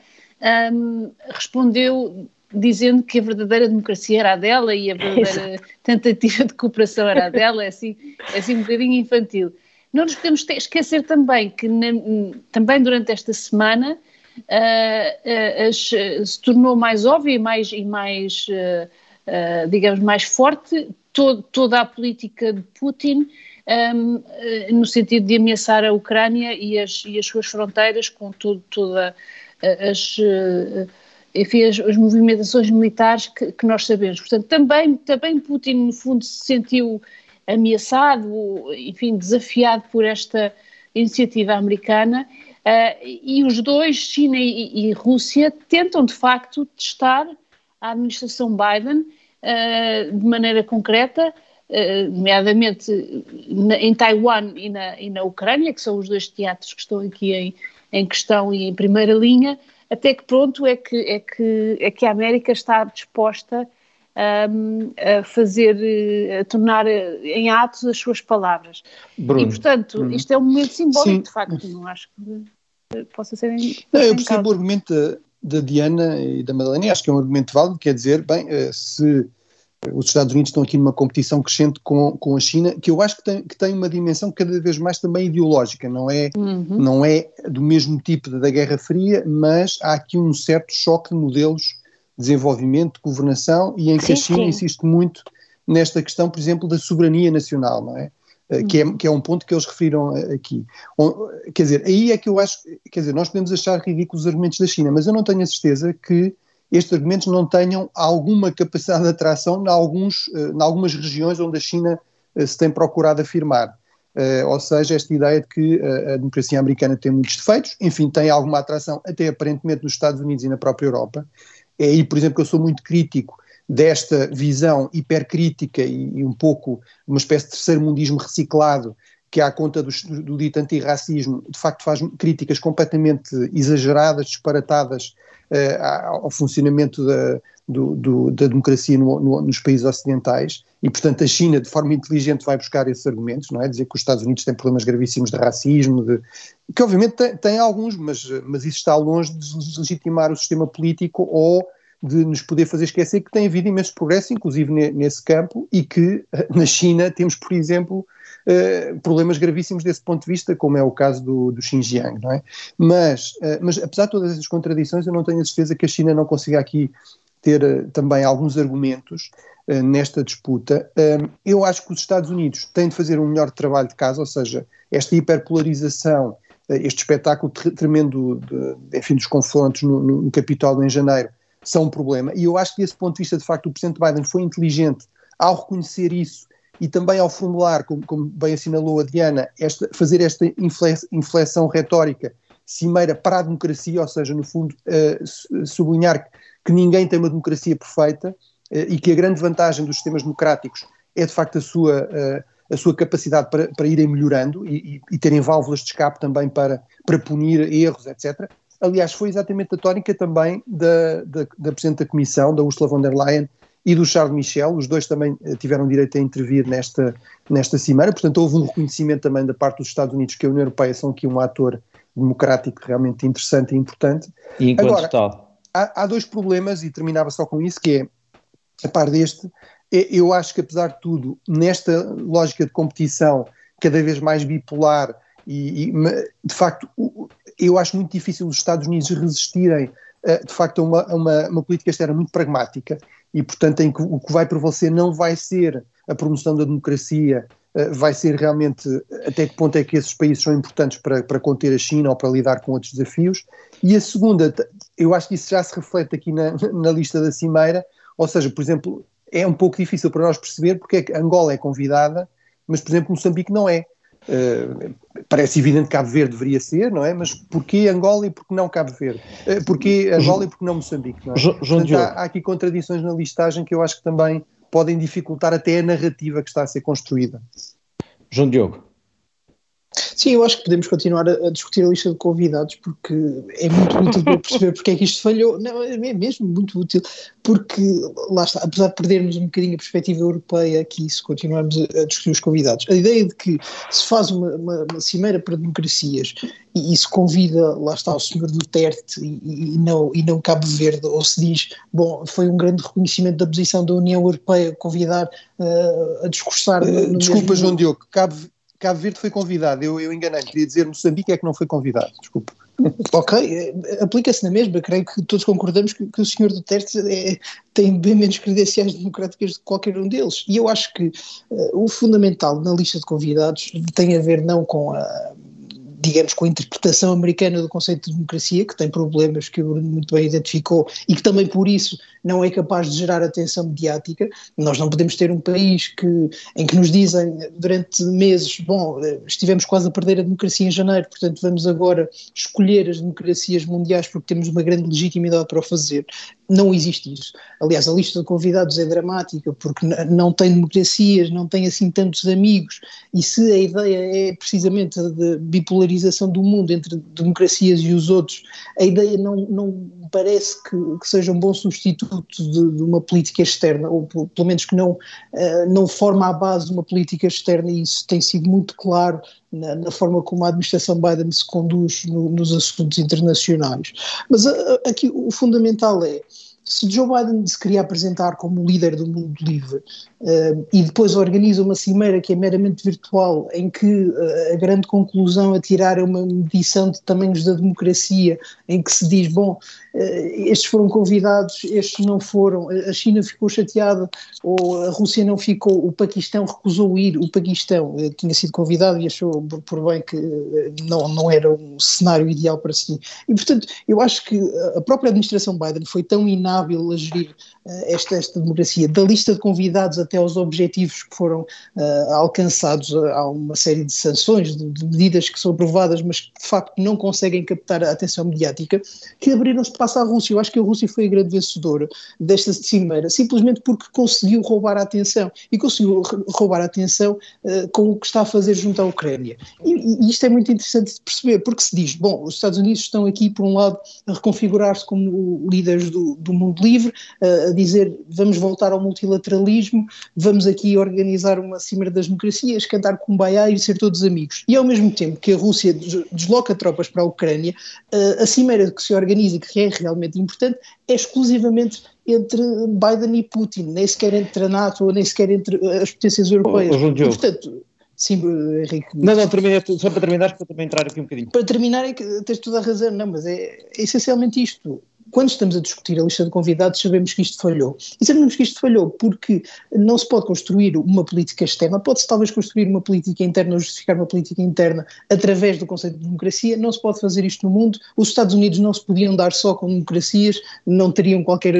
Um, respondeu dizendo que a verdadeira democracia era a dela e a verdadeira tentativa de cooperação era a dela, é assim, é assim um bocadinho infantil. Não nos podemos esquecer também que na, também durante esta semana uh, uh, as, se tornou mais óbvio e mais, e mais uh, uh, digamos, mais forte to, toda a política de Putin um, uh, no sentido de ameaçar a Ucrânia e as, e as suas fronteiras com todo, toda as... Uh, enfim, as, as movimentações militares que, que nós sabemos. Portanto, também, também Putin, no fundo, se sentiu ameaçado, enfim, desafiado por esta iniciativa americana, uh, e os dois, China e, e Rússia, tentam, de facto, testar a administração Biden uh, de maneira concreta, uh, nomeadamente na, em Taiwan e na, e na Ucrânia, que são os dois teatros que estão aqui em, em questão e em primeira linha, até que pronto é que, é que, é que a América está disposta um, a fazer, a tornar em atos as suas palavras. Bruno, e, portanto, Bruno. Isto é um momento simbólico, sim, de facto, não acho que possa ser em Não, eu percebo o argumento da Diana e da Madalena, e acho que é um argumento válido, quer dizer, bem, se os Estados Unidos estão aqui numa competição crescente com, com a China, que eu acho que tem, que tem uma dimensão cada vez mais também ideológica, não é, uhum. não é do mesmo tipo da Guerra Fria, mas há aqui um certo choque de modelos de desenvolvimento, de governação, e em que sim, a China sim. insiste muito nesta questão, por exemplo, da soberania nacional, não é? Uhum. Que é, que é um ponto que eles referiram aqui. Quer dizer, aí é que eu acho, quer dizer, nós podemos achar ridículos os argumentos da China, mas eu não tenho a certeza que estes argumentos não tenham alguma capacidade de atração em algumas regiões onde a China se tem procurado afirmar. Uh, ou seja, esta ideia de que a democracia americana tem muitos defeitos, enfim, tem alguma atração até aparentemente nos Estados Unidos e na própria Europa. É aí, por exemplo, que eu sou muito crítico desta visão hipercrítica e, e um pouco uma espécie de terceiro-mundismo reciclado que, à conta do, do dito antirracismo, de facto faz críticas completamente exageradas, disparatadas ao funcionamento da, do, do, da democracia no, no, nos países ocidentais, e portanto a China de forma inteligente vai buscar esses argumentos, não é? Dizer que os Estados Unidos têm problemas gravíssimos de racismo, de, que obviamente tem, tem alguns, mas, mas isso está longe de deslegitimar o sistema político ou de nos poder fazer esquecer que tem havido imenso progresso, inclusive ne, nesse campo, e que na China temos, por exemplo, Uh, problemas gravíssimos desse ponto de vista, como é o caso do, do Xinjiang, não é? Mas, uh, mas apesar de todas essas contradições, eu não tenho a certeza que a China não consiga aqui ter uh, também alguns argumentos uh, nesta disputa. Uh, eu acho que os Estados Unidos têm de fazer um melhor trabalho de casa, ou seja, esta hiperpolarização, uh, este espetáculo tremendo de, enfim, dos confrontos no, no Capitólio em janeiro, são um problema, e eu acho que desse ponto de vista, de facto, o Presidente Biden foi inteligente ao reconhecer isso, e também ao formular, como, como bem assinalou a Diana, esta, fazer esta inflexão retórica, cimeira para a democracia, ou seja, no fundo, uh, sublinhar que, que ninguém tem uma democracia perfeita, uh, e que a grande vantagem dos sistemas democráticos é de facto a sua, uh, a sua capacidade para, para irem melhorando e, e, e terem válvulas de escape também para, para punir erros, etcétera. Aliás, foi exatamente a tónica também da, da, da Presidente da Comissão, da Ursula von der Leyen, e do Charles Michel. Os dois também tiveram direito a intervir nesta, nesta cimeira, portanto houve um reconhecimento também da parte dos Estados Unidos que a União Europeia são aqui um ator democrático realmente interessante e importante. E enquanto Agora, tal. Há, há dois problemas, e terminava só com isso, que é, a par deste, eu acho que apesar de tudo, nesta lógica de competição cada vez mais bipolar, e, e de facto eu acho muito difícil os Estados Unidos resistirem de facto a uma, uma, uma política externa muito pragmática, e portanto em que o que vai prevalecer não vai ser a promoção da democracia, vai ser realmente até que ponto é que esses países são importantes para, para conter a China ou para lidar com outros desafios. E a segunda, eu acho que isso já se reflete aqui na, na lista da cimeira, ou seja, por exemplo, é um pouco difícil para nós perceber porque é que Angola é convidada, mas por exemplo Moçambique não é. Uh, parece evidente que Cabo Verde deveria ser, não é? Mas porquê Angola e porquê não Cabo Verde? Uh, porquê Angola e porquê não Moçambique? Não é? João Portanto, Diogo. Há, há aqui contradições na listagem que eu acho que também podem dificultar até a narrativa que está a ser construída. João Diogo. Sim, eu acho que podemos continuar a, a discutir a lista de convidados, porque é muito útil para perceber porque é que isto falhou. Não, é mesmo muito útil, porque lá está, apesar de perdermos um bocadinho a perspectiva europeia aqui, se continuarmos a, a discutir os convidados, a ideia de que se faz uma, uma, uma cimeira para democracias e, e se convida, lá está, o senhor Duterte e, e, não, e não Cabo Verde, ou se diz, bom, foi um grande reconhecimento da posição da União Europeia convidar uh, a discursar… Uh, desculpa, mesmo... João Diogo, Cabo Cabo Verde foi convidado, eu, eu enganei, queria dizer Moçambique é que não foi convidado, desculpe. Ok, aplica-se na mesma, creio que todos concordamos que, que o senhor Duterte é, tem bem menos credenciais democráticas do que qualquer um deles, e eu acho que uh, o fundamental na lista de convidados tem a ver não com a… digamos, com a interpretação americana do conceito de democracia, que tem problemas que o Bruno muito bem identificou e que também por isso não é capaz de gerar atenção mediática. Nós não podemos ter um país que, em que nos dizem durante meses, bom, estivemos quase a perder a democracia em janeiro, portanto vamos agora escolher as democracias mundiais porque temos uma grande legitimidade para o fazer. Não existe isso. Aliás, a lista de convidados é dramática porque não tem democracias, não tem assim tantos amigos, e se a ideia é precisamente a de bipolarização do mundo entre democracias e os outros, a ideia não, não parece que, que seja um bom substituto de, de uma política externa, ou pelo menos que não, uh, não forma a base de uma política externa, e isso tem sido muito claro na, na forma como a administração Biden se conduz no, nos assuntos internacionais. Mas a, a, aqui o fundamental é… Se Joe Biden se queria apresentar como líder do mundo livre uh, e depois organiza uma cimeira que é meramente virtual, em que uh, a grande conclusão a tirar é uma medição de tamanhos da democracia, em que se diz, bom, uh, estes foram convidados, estes não foram, a China ficou chateada ou a Rússia não ficou, o Paquistão recusou ir, o Paquistão uh, tinha sido convidado e achou por bem que uh, não, não era um cenário ideal para si. E portanto, eu acho que a própria administração Biden foi tão inável a gerir uh, esta, esta democracia, da lista de convidados até aos objetivos que foram uh, alcançados. Há uma série de sanções, de, de medidas que são aprovadas, mas que de facto não conseguem captar a atenção mediática, que abriram espaço à Rússia. Eu acho que a Rússia foi a grande vencedora desta cimeira, simplesmente porque conseguiu roubar a atenção, e conseguiu roubar a atenção uh, com o que está a fazer junto à Ucrânia. E, e isto é muito interessante de perceber, porque se diz, bom, os Estados Unidos estão aqui, por um lado, a reconfigurar-se como líderes do, do mundo livre, a dizer vamos voltar ao multilateralismo, vamos aqui organizar uma cimeira das democracias, cantar Kumbaya e ser todos amigos. E ao mesmo tempo que a Rússia desloca tropas para a Ucrânia, a cimeira que se organiza e que é realmente importante é exclusivamente entre Biden e Putin, nem sequer entre a NATO, nem sequer entre as potências europeias. Oh, oh, e, portanto… Sim, Henrique. Não, não, termina, só para terminar, para também entrar aqui um bocadinho. Para terminar, é que tens toda a razão, não, mas é, é essencialmente isto. Quando estamos a discutir a lista de convidados, sabemos que isto falhou. E sabemos que isto falhou porque não se pode construir uma política externa, pode-se talvez construir uma política interna, justificar uma política interna através do conceito de democracia, não se pode fazer isto no mundo. Os Estados Unidos não se podiam dar só com democracias, não teriam qualquer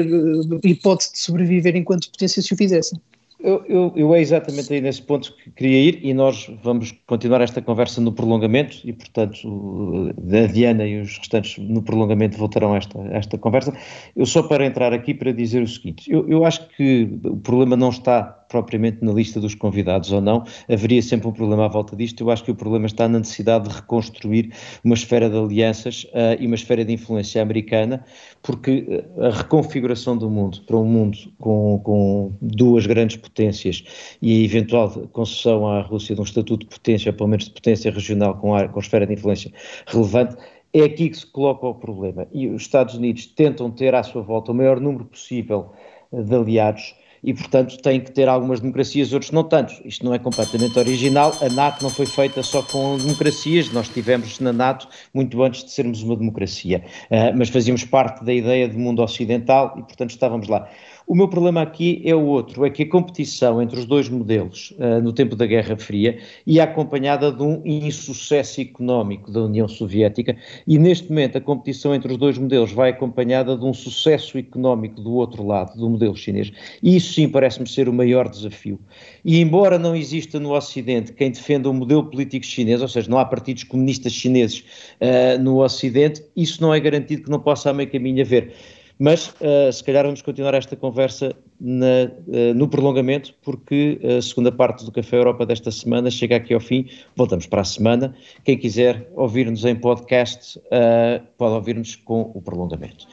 hipótese de sobreviver enquanto potências se o fizessem. Eu, eu, eu é exatamente aí nesse ponto que queria ir, e nós vamos continuar esta conversa no prolongamento, e portanto o, a Diana e os restantes no prolongamento voltarão a esta, a esta conversa. Eu só para entrar aqui para dizer o seguinte, eu, eu acho que o problema não está propriamente na lista dos convidados ou não, haveria sempre um problema à volta disto. Eu acho que o problema está na necessidade de reconstruir uma esfera de alianças uh, e uma esfera de influência americana, porque a reconfiguração do mundo para um mundo com, com duas grandes potências e a eventual concessão à Rússia de um estatuto de potência, ou pelo menos de potência regional com, a, com a esfera de influência relevante, é aqui que se coloca o problema. E os Estados Unidos tentam ter à sua volta o maior número possível de aliados, e portanto tem que ter algumas democracias, outros não tantos. Isto não é completamente original, a NATO não foi feita só com democracias, nós estivemos na NATO muito antes de sermos uma democracia, uh, mas fazíamos parte da ideia do mundo ocidental e portanto estávamos lá. O meu problema aqui é o outro, é que a competição entre os dois modelos uh, no tempo da Guerra Fria ia acompanhada de um insucesso económico da União Soviética, e neste momento a competição entre os dois modelos vai acompanhada de um sucesso económico do outro lado, do modelo chinês, e isso sim parece-me ser o maior desafio. E embora não exista no Ocidente quem defenda o modelo político chinês, ou seja, não há partidos comunistas chineses uh, no Ocidente, isso não é garantido que não possa a meio caminho haver. Mas, uh, se calhar, vamos continuar esta conversa na, uh, no prolongamento, porque a segunda parte do Café Europa desta semana chega aqui ao fim. Voltamos para a semana. Quem quiser ouvir-nos em podcast, uh, pode ouvir-nos com o prolongamento.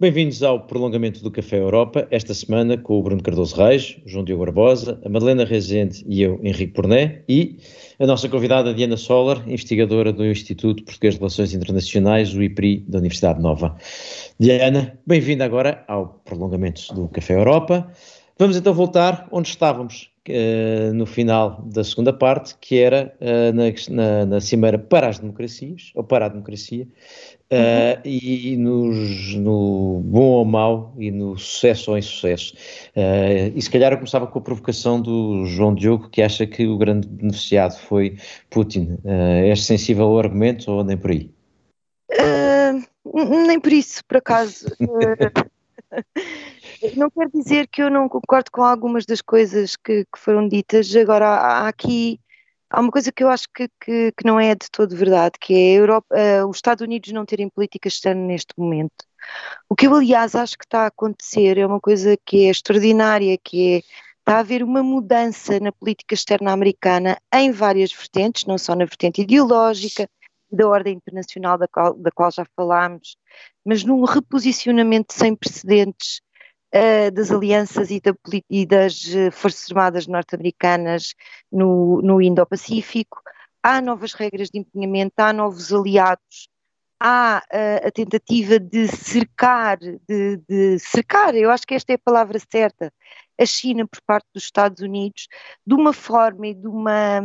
Bem-vindos ao prolongamento do Café Europa, esta semana com o Bruno Cardoso Reis, o João Diogo Barbosa, a Madalena Rezende e eu, Henrique Porné, e a nossa convidada Diana Soller, investigadora do Instituto Português de Relações Internacionais, o I P R I, da Universidade Nova. Diana, bem-vinda agora ao prolongamento do Café Europa. Vamos então voltar onde estávamos uh, no final da segunda parte, que era uh, na, na, na Cimeira para as Democracias, ou para a Democracia, uh, uhum. e, e nos, no bom ou mau, e no sucesso ou insucesso. Uh, e se calhar eu começava com a provocação do João Diogo, que acha que o grande beneficiado foi Putin. Uh, és sensível ao argumento ou nem por aí? Uh, nem por isso, por acaso. Não quer dizer que eu não concordo com algumas das coisas que, que foram ditas. Agora, há, há aqui há uma coisa que eu acho que, que, que não é de todo verdade, que é a Europa, uh, os Estados Unidos não terem política externa neste momento. O que eu, aliás, acho que está a acontecer é uma coisa que é extraordinária, que é, está a haver uma mudança na política externa americana em várias vertentes, não só na vertente ideológica, da ordem internacional da qual, da qual já falámos, mas num reposicionamento sem precedentes das alianças e, da, e das Forças Armadas norte-americanas no, no Indo-Pacífico. Há novas regras de empenhamento, há novos aliados, há uh, a tentativa de cercar, de, de cercar, eu acho que esta é a palavra certa, a China por parte dos Estados Unidos, de uma forma e de uma,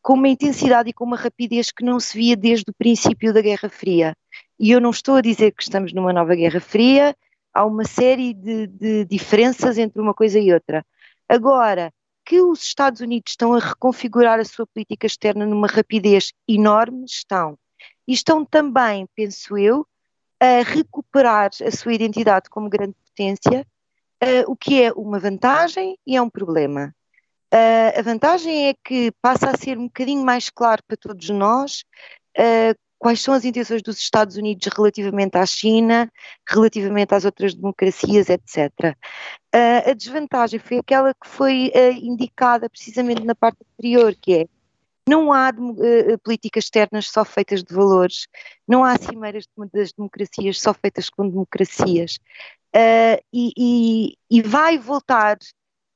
com uma intensidade e com uma rapidez que não se via desde o princípio da Guerra Fria. E eu não estou a dizer que estamos numa nova Guerra Fria. Há uma série de, de diferenças entre uma coisa e outra. Agora, que os Estados Unidos estão a reconfigurar a sua política externa numa rapidez enorme, estão. E estão também, penso eu, a recuperar a sua identidade como grande potência, uh, o que é uma vantagem e é um problema. Uh, a vantagem é que passa a ser um bocadinho mais claro para todos nós uh, quais são as intenções dos Estados Unidos relativamente à China, relativamente às outras democracias, etcétera. Uh, a desvantagem foi aquela que foi uh, indicada precisamente na parte anterior, que é, não há uh, políticas externas só feitas de valores, não há cimeiras das democracias só feitas com democracias, uh, e, e, e vai voltar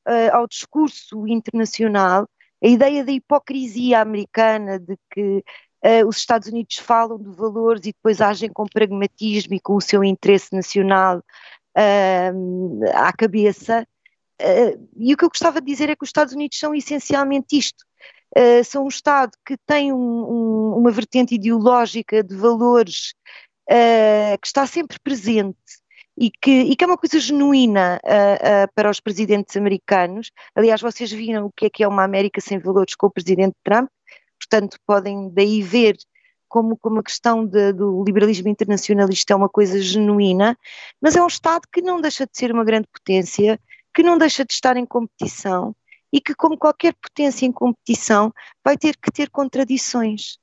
uh, ao discurso internacional a ideia da hipocrisia americana, de que Uh, os Estados Unidos falam de valores e depois agem com pragmatismo e com o seu interesse nacional uh, à cabeça. Uh, e o que eu gostava de dizer é que os Estados Unidos são essencialmente isto. Uh, são um Estado que tem um, um, uma vertente ideológica de valores uh, que está sempre presente e que, e que é uma coisa genuína uh, uh, para os presidentes americanos. Aliás, vocês viram o que é que é uma América sem valores com o presidente Trump. Portanto, podem daí ver como, como a questão de, do liberalismo internacionalista é uma coisa genuína, mas é um Estado que não deixa de ser uma grande potência, que não deixa de estar em competição e que, como qualquer potência em competição, vai ter que ter contradições.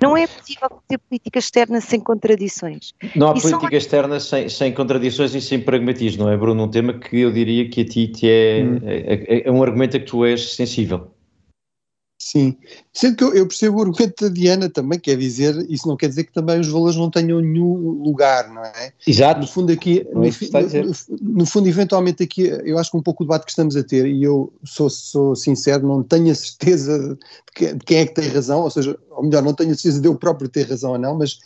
Não é possível ter política externa sem contradições. Não há e política só... externa sem, sem contradições e sem pragmatismo, não é, Bruno? Um tema que eu diria que a ti te é, hum. é, é um argumento a que tu és sensível. Sim, sendo que eu, eu percebo o argumento da Diana também, quer dizer, isso não quer dizer que também os valores não tenham nenhum lugar, não é? Exato. No fundo aqui, no, no, no fundo eventualmente aqui, eu acho que um pouco o debate que estamos a ter, e eu sou, sou sincero, não tenho a certeza de, que, de quem é que tem razão, ou seja, ou melhor, não tenho a certeza de eu próprio ter razão ou não, mas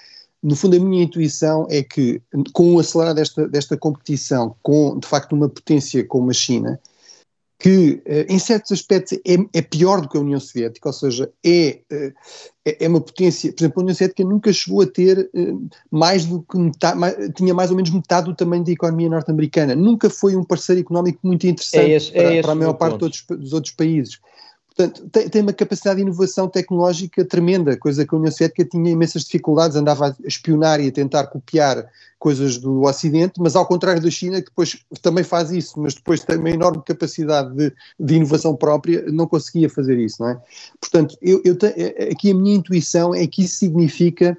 no fundo a minha intuição é que com o acelerar desta, desta competição, com de facto uma potência como a China, que em certos aspectos é, é pior do que a União Soviética, ou seja, é, é uma potência, por exemplo, a União Soviética nunca chegou a ter mais do que metade, mais, tinha mais ou menos metade do tamanho da economia norte-americana, nunca foi um parceiro económico muito interessante é esse, é para, para a maior parte dos, dos outros países. Portanto, tem, tem uma capacidade de inovação tecnológica tremenda, coisa que a União Soviética tinha imensas dificuldades, andava a espionar e a tentar copiar coisas do Ocidente, mas ao contrário da China, que depois também faz isso, mas depois tem uma enorme capacidade de, de inovação própria, não conseguia fazer isso, não é? Portanto, eu, eu te, aqui a minha intuição é que isso significa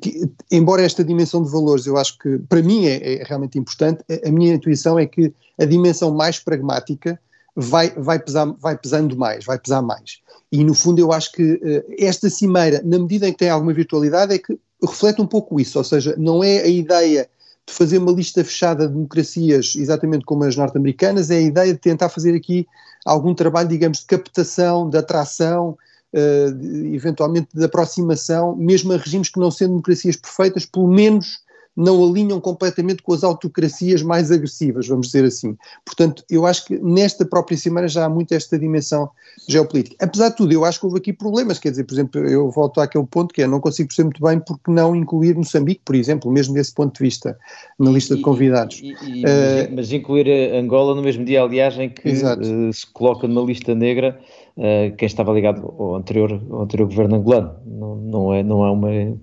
que, embora esta dimensão de valores, eu acho que para mim é, é realmente importante, a minha intuição é que a dimensão mais pragmática Vai, vai, pesar, vai pesando mais, vai pesar mais. E no fundo eu acho que uh, esta cimeira, na medida em que tem alguma virtualidade, é que reflete um pouco isso, ou seja, não é a ideia de fazer uma lista fechada de democracias exatamente como as norte-americanas, é a ideia de tentar fazer aqui algum trabalho, digamos, de captação, de atração, uh, de, eventualmente de aproximação, mesmo a regimes que não sendo democracias perfeitas, pelo menos não alinham completamente com as autocracias mais agressivas, vamos dizer assim. Portanto, eu acho que nesta própria Cimeira já há muito esta dimensão geopolítica. Apesar de tudo, eu acho que houve aqui problemas, quer dizer, por exemplo, eu volto àquele ponto que é, não consigo perceber muito bem porque não incluir Moçambique, por exemplo, mesmo desse ponto de vista, na lista e, de convidados. E, e, uh, mas incluir Angola no mesmo dia, aliás, em que uh, se coloca numa lista negra uh, quem estava ligado ao anterior, ao anterior governo angolano. Não, não, é, não é uma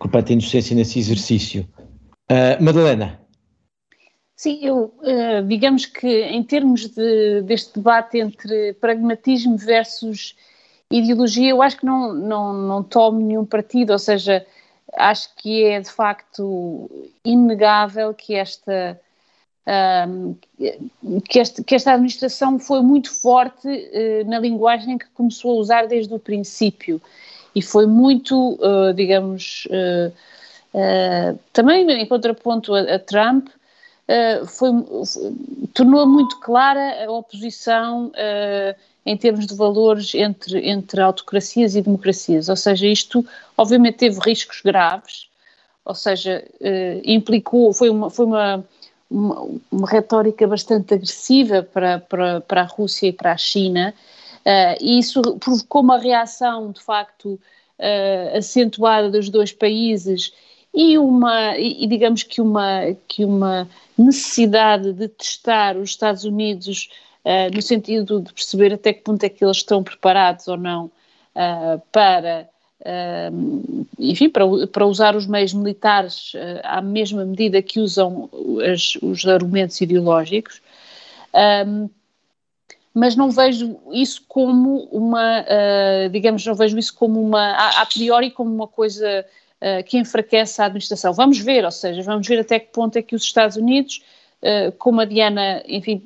completa inocência nesse exercício. Uh, Madalena. Sim, eu, uh, digamos que em termos de, deste debate entre pragmatismo versus ideologia, eu acho que não, não, não tomo nenhum partido, ou seja, acho que é de facto inegável que esta, um, que este, que esta administração foi muito forte uh, na linguagem que começou a usar desde o princípio e foi muito, uh, digamos... Uh, Uh, também em contraponto a, a Trump, uh, foi, foi, tornou muito clara a oposição uh, em termos de valores entre, entre autocracias e democracias, ou seja, isto obviamente teve riscos graves, ou seja, uh, implicou, foi, uma, foi uma, uma, uma retórica bastante agressiva para, para, para a Rússia e para a China, uh, e isso provocou uma reação de facto uh, acentuada dos dois países e uma, e digamos que uma, que uma necessidade de testar os Estados Unidos uh, no sentido de perceber até que ponto é que eles estão preparados ou não uh, para, uh, enfim, para, para usar os meios militares uh, à mesma medida que usam as, os argumentos ideológicos, um, mas não vejo isso como uma, uh, digamos, não vejo isso como uma, a, a priori como uma coisa que enfraquece a administração. Vamos ver, ou seja, vamos ver até que ponto é que os Estados Unidos, como a Diana, enfim,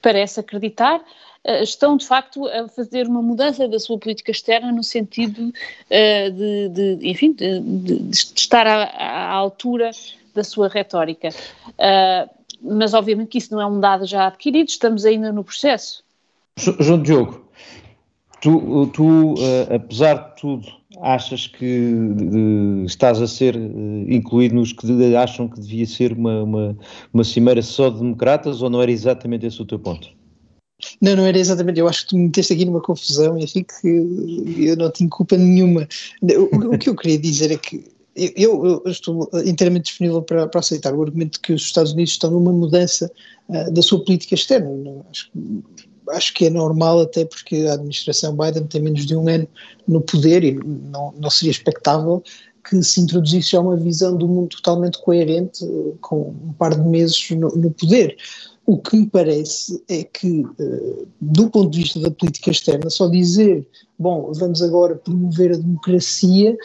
parece acreditar, estão de facto a fazer uma mudança da sua política externa no sentido de, de enfim, de, de estar à, à altura da sua retórica. Mas obviamente que isso não é um dado já adquirido, estamos ainda no processo. João Diogo, tu, tu apesar de tudo, achas que uh, estás a ser uh, incluído nos que acham que devia ser uma, uma, uma cimeira só de democratas, ou não era exatamente esse o teu ponto? Não, não era exatamente, eu acho que tu me meteste aqui numa confusão e assim que eu não tenho culpa nenhuma. O, o que eu queria dizer é que eu, eu estou inteiramente disponível para, para aceitar o argumento de que os Estados Unidos estão numa mudança uh, da sua política externa, não, acho que... Acho que é normal, até porque a administração Biden tem menos de um ano no poder e não, não seria expectável que se introduzisse já uma visão do mundo totalmente coerente com um par de meses no, no poder. O que me parece é que, do ponto de vista da política externa, só dizer, bom, vamos agora promover a democracia,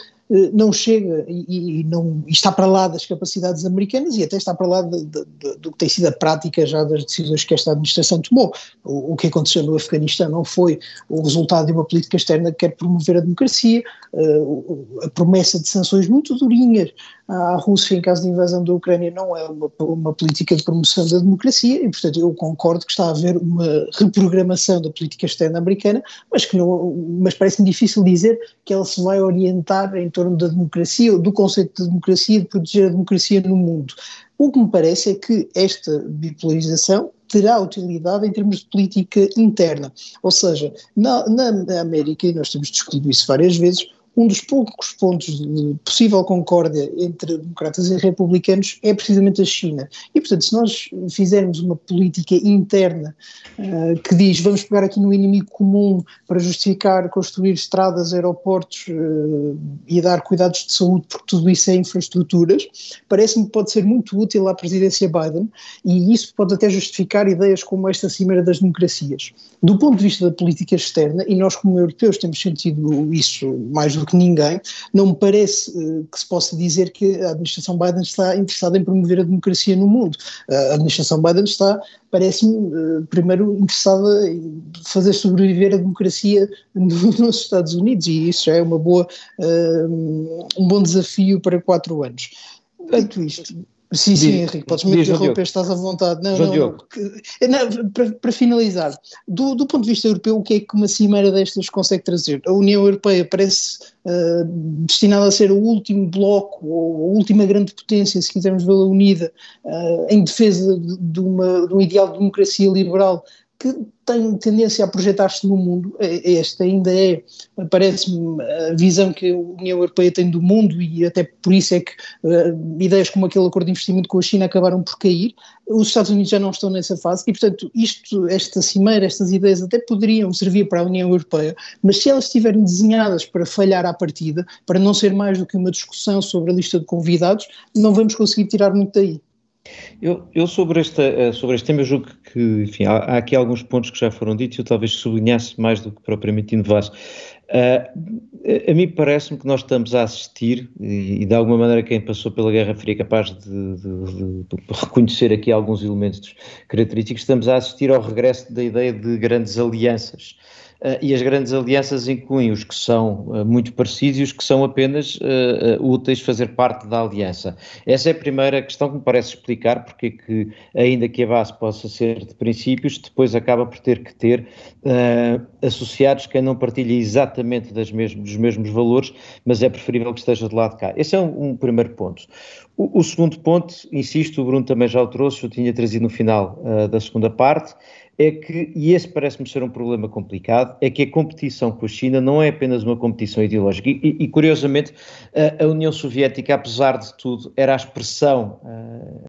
não chega e, e, não, e está para lá das capacidades americanas e até está para lá de, de, de, do que tem sido a prática já das decisões que esta administração tomou. O, o que aconteceu no Afeganistão não foi o resultado de uma política externa que quer promover a democracia, uh, a promessa de sanções muito durinhas à Rússia em caso de invasão da Ucrânia não é uma, uma política de promoção da democracia e, portanto, eu concordo que está a haver uma reprogramação da política externa americana, mas, que não, mas parece-me difícil dizer que ela se vai orientar em torno da democracia, ou do conceito de democracia, de proteger a democracia no mundo. O que me parece é que esta bipolarização terá utilidade em termos de política interna, ou seja, na, na América, e nós temos discutido isso várias vezes, um dos poucos pontos de possível concórdia entre democratas e republicanos é precisamente a China. E, portanto, se nós fizermos uma política interna uh, que diz vamos pegar aqui no inimigo comum para justificar construir estradas, aeroportos uh, e dar cuidados de saúde, porque tudo isso é infraestruturas, parece-me que pode ser muito útil à presidência Biden e isso pode até justificar ideias como esta Cimeira das Democracias. Do ponto de vista da política externa, e nós como europeus temos sentido isso mais do que ninguém, não me parece uh, que se possa dizer que a administração Biden está interessada em promover a democracia no mundo. Uh, a administração Biden está, parece-me, uh, primeiro interessada em fazer sobreviver a democracia no, nos Estados Unidos e isso já é uma boa, uh, um bom desafio para quatro anos. Dito isto… Sim, sim, Henrique, podes me interromper, estás à vontade. Não, João não, Diogo. não para, para finalizar, do, do ponto de vista europeu, o que é que uma cimeira destas consegue trazer? A União Europeia parece uh, destinada a ser o último bloco, ou a última grande potência, se quisermos vê-la unida, uh, em defesa de, de, uma, de um ideal de democracia liberal, que tem tendência a projetar-se no mundo. Esta ainda é, parece-me, a visão que a União Europeia tem do mundo, e até por isso é que uh, ideias como aquele acordo de investimento com a China acabaram por cair. Os Estados Unidos já não estão nessa fase e, portanto, isto, esta cimeira, estas ideias até poderiam servir para a União Europeia, mas se elas estiverem desenhadas para falhar à partida, para não ser mais do que uma discussão sobre a lista de convidados, não vamos conseguir tirar muito daí. Eu, eu sobre, esta, sobre este tema, eu julgo que, enfim, há, há aqui alguns pontos que já foram ditos e eu talvez sublinhasse mais do que propriamente inovasse. Uh, a, a mim parece-me que nós estamos a assistir, e, e de alguma maneira quem passou pela Guerra Fria é capaz de, de, de, de reconhecer aqui alguns elementos característicos, estamos a assistir ao regresso da ideia de grandes alianças. Uh, e as grandes alianças incluem os que são uh, muito parecidos e os que são apenas uh, uh, úteis fazer parte da aliança. Essa é a primeira questão que me parece explicar porque é que, ainda que a base possa ser de princípios, depois acaba por ter que ter uh, associados quem não partilha exatamente das mes- dos mesmos valores, mas é preferível que esteja de lado de cá. Esse é um, um primeiro ponto. O, o segundo ponto, insisto, o Bruno também já o trouxe, eu tinha trazido no final uh, da segunda parte, é que, e esse parece-me ser um problema complicado, é que a competição com a China não é apenas uma competição ideológica e, e curiosamente, a, a União Soviética, apesar de tudo, era a expressão, uh,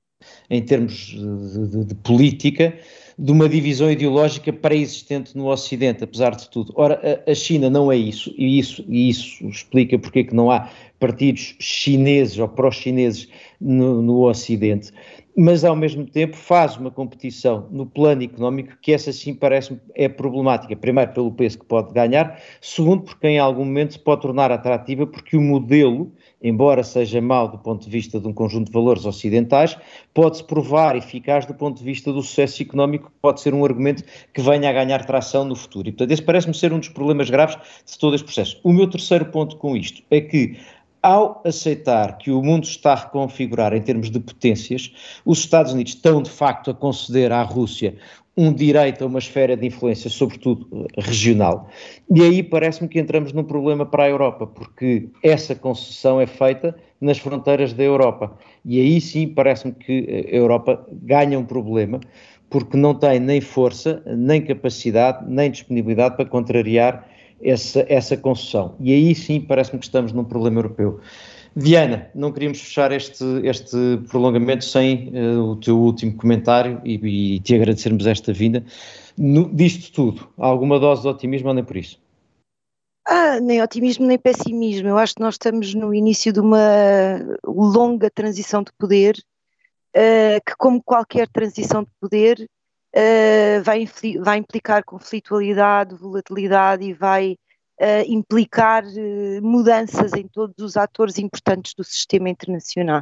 em termos de, de, de política, de uma divisão ideológica pré-existente no Ocidente, apesar de tudo. Ora, a, a China não é isso, e isso, e isso explica porque é que não há partidos chineses ou pró-chineses no, no Ocidente. Mas, ao mesmo tempo, faz uma competição no plano económico que essa sim parece-me é problemática. Primeiro, pelo peso que pode ganhar. Segundo, porque em algum momento se pode tornar atrativa, porque o modelo, embora seja mau do ponto de vista de um conjunto de valores ocidentais, pode-se provar eficaz do ponto de vista do sucesso económico, que pode ser um argumento que venha a ganhar tração no futuro. E, portanto, esse parece-me ser um dos problemas graves de todo este processo. O meu terceiro ponto com isto é que, ao aceitar que o mundo está a reconfigurar em termos de potências, os Estados Unidos estão de facto a conceder à Rússia um direito a uma esfera de influência, sobretudo regional. E aí parece-me que entramos num problema para a Europa, porque essa concessão é feita nas fronteiras da Europa. E aí sim parece-me que a Europa ganha um problema, porque não tem nem força, nem capacidade, nem disponibilidade para contrariar Essa, essa concessão. E aí sim parece-me que estamos num problema europeu. Diana, não queríamos fechar este, este prolongamento sem uh, o teu último comentário e, e te agradecermos esta vinda. No, disto tudo, alguma dose de otimismo ou nem por isso? Ah, nem otimismo nem pessimismo. Eu acho que nós estamos no início de uma longa transição de poder, uh, que como qualquer transição de poder, Uh, vai, infli- vai implicar conflitualidade, volatilidade e vai uh, implicar uh, mudanças em todos os atores importantes do sistema internacional.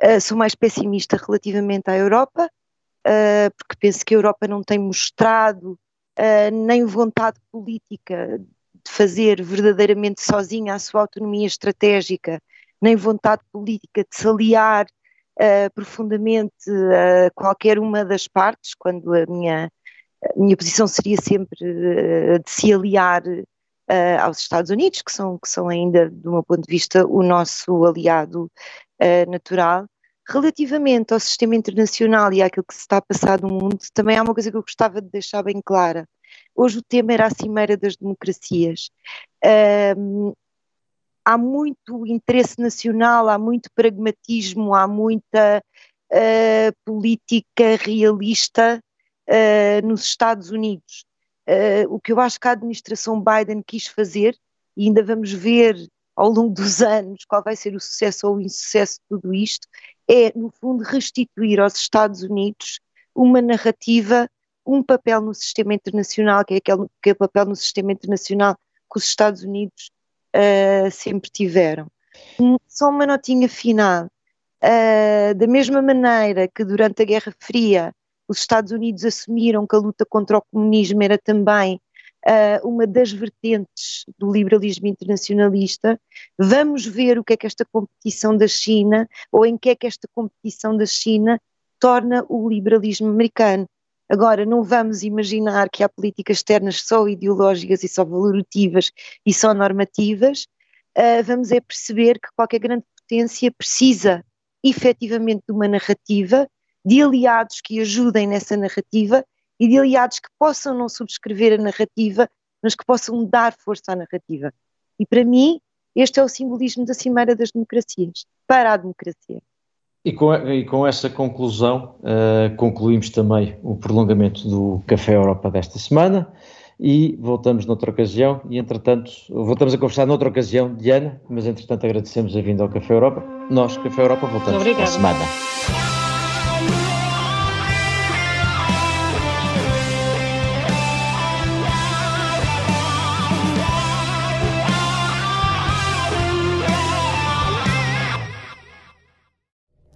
Uh, sou mais pessimista relativamente à Europa, uh, porque penso que a Europa não tem mostrado uh, nem vontade política de fazer verdadeiramente sozinha a sua autonomia estratégica, nem vontade política de se aliar Uh, profundamente a uh, qualquer uma das partes, quando a minha, a minha posição seria sempre uh, de se aliar uh, aos Estados Unidos, que são, que são ainda, do meu ponto de vista, o nosso aliado uh, natural. Relativamente ao sistema internacional e àquilo que se está a passar no mundo, também há uma coisa que eu gostava de deixar bem clara. Hoje o tema era a Cimeira das Democracias. Uh, Há muito interesse nacional, há muito pragmatismo, há muita uh, política realista uh, nos Estados Unidos. Uh, o que eu acho que a administração Biden quis fazer, e ainda vamos ver ao longo dos anos qual vai ser o sucesso ou o insucesso de tudo isto, é, no fundo, restituir aos Estados Unidos uma narrativa, um papel no sistema internacional, que é aquele que é o papel no sistema internacional que os Estados Unidos Uh, sempre tiveram. Só uma notinha final. Uh, da mesma maneira que durante a Guerra Fria os Estados Unidos assumiram que a luta contra o comunismo era também uh, uma das vertentes do liberalismo internacionalista. Vamos ver o que é que esta competição da China, ou em que é que esta competição da China torna o liberalismo americano. Agora, não vamos imaginar que há políticas externas só ideológicas e só valorativas e só normativas, uh, vamos é perceber que qualquer grande potência precisa efetivamente de uma narrativa, de aliados que ajudem nessa narrativa e de aliados que possam não subscrever a narrativa, mas que possam dar força à narrativa. E para mim, este é o simbolismo da Cimeira das Democracias, para a democracia. E com, e com essa conclusão, uh, concluímos também o prolongamento do Café Europa desta semana e voltamos noutra ocasião e, entretanto, voltamos a conversar noutra ocasião, Diana, mas, entretanto, agradecemos a vinda ao Café Europa. Nós, Café Europa, voltamos para a semana.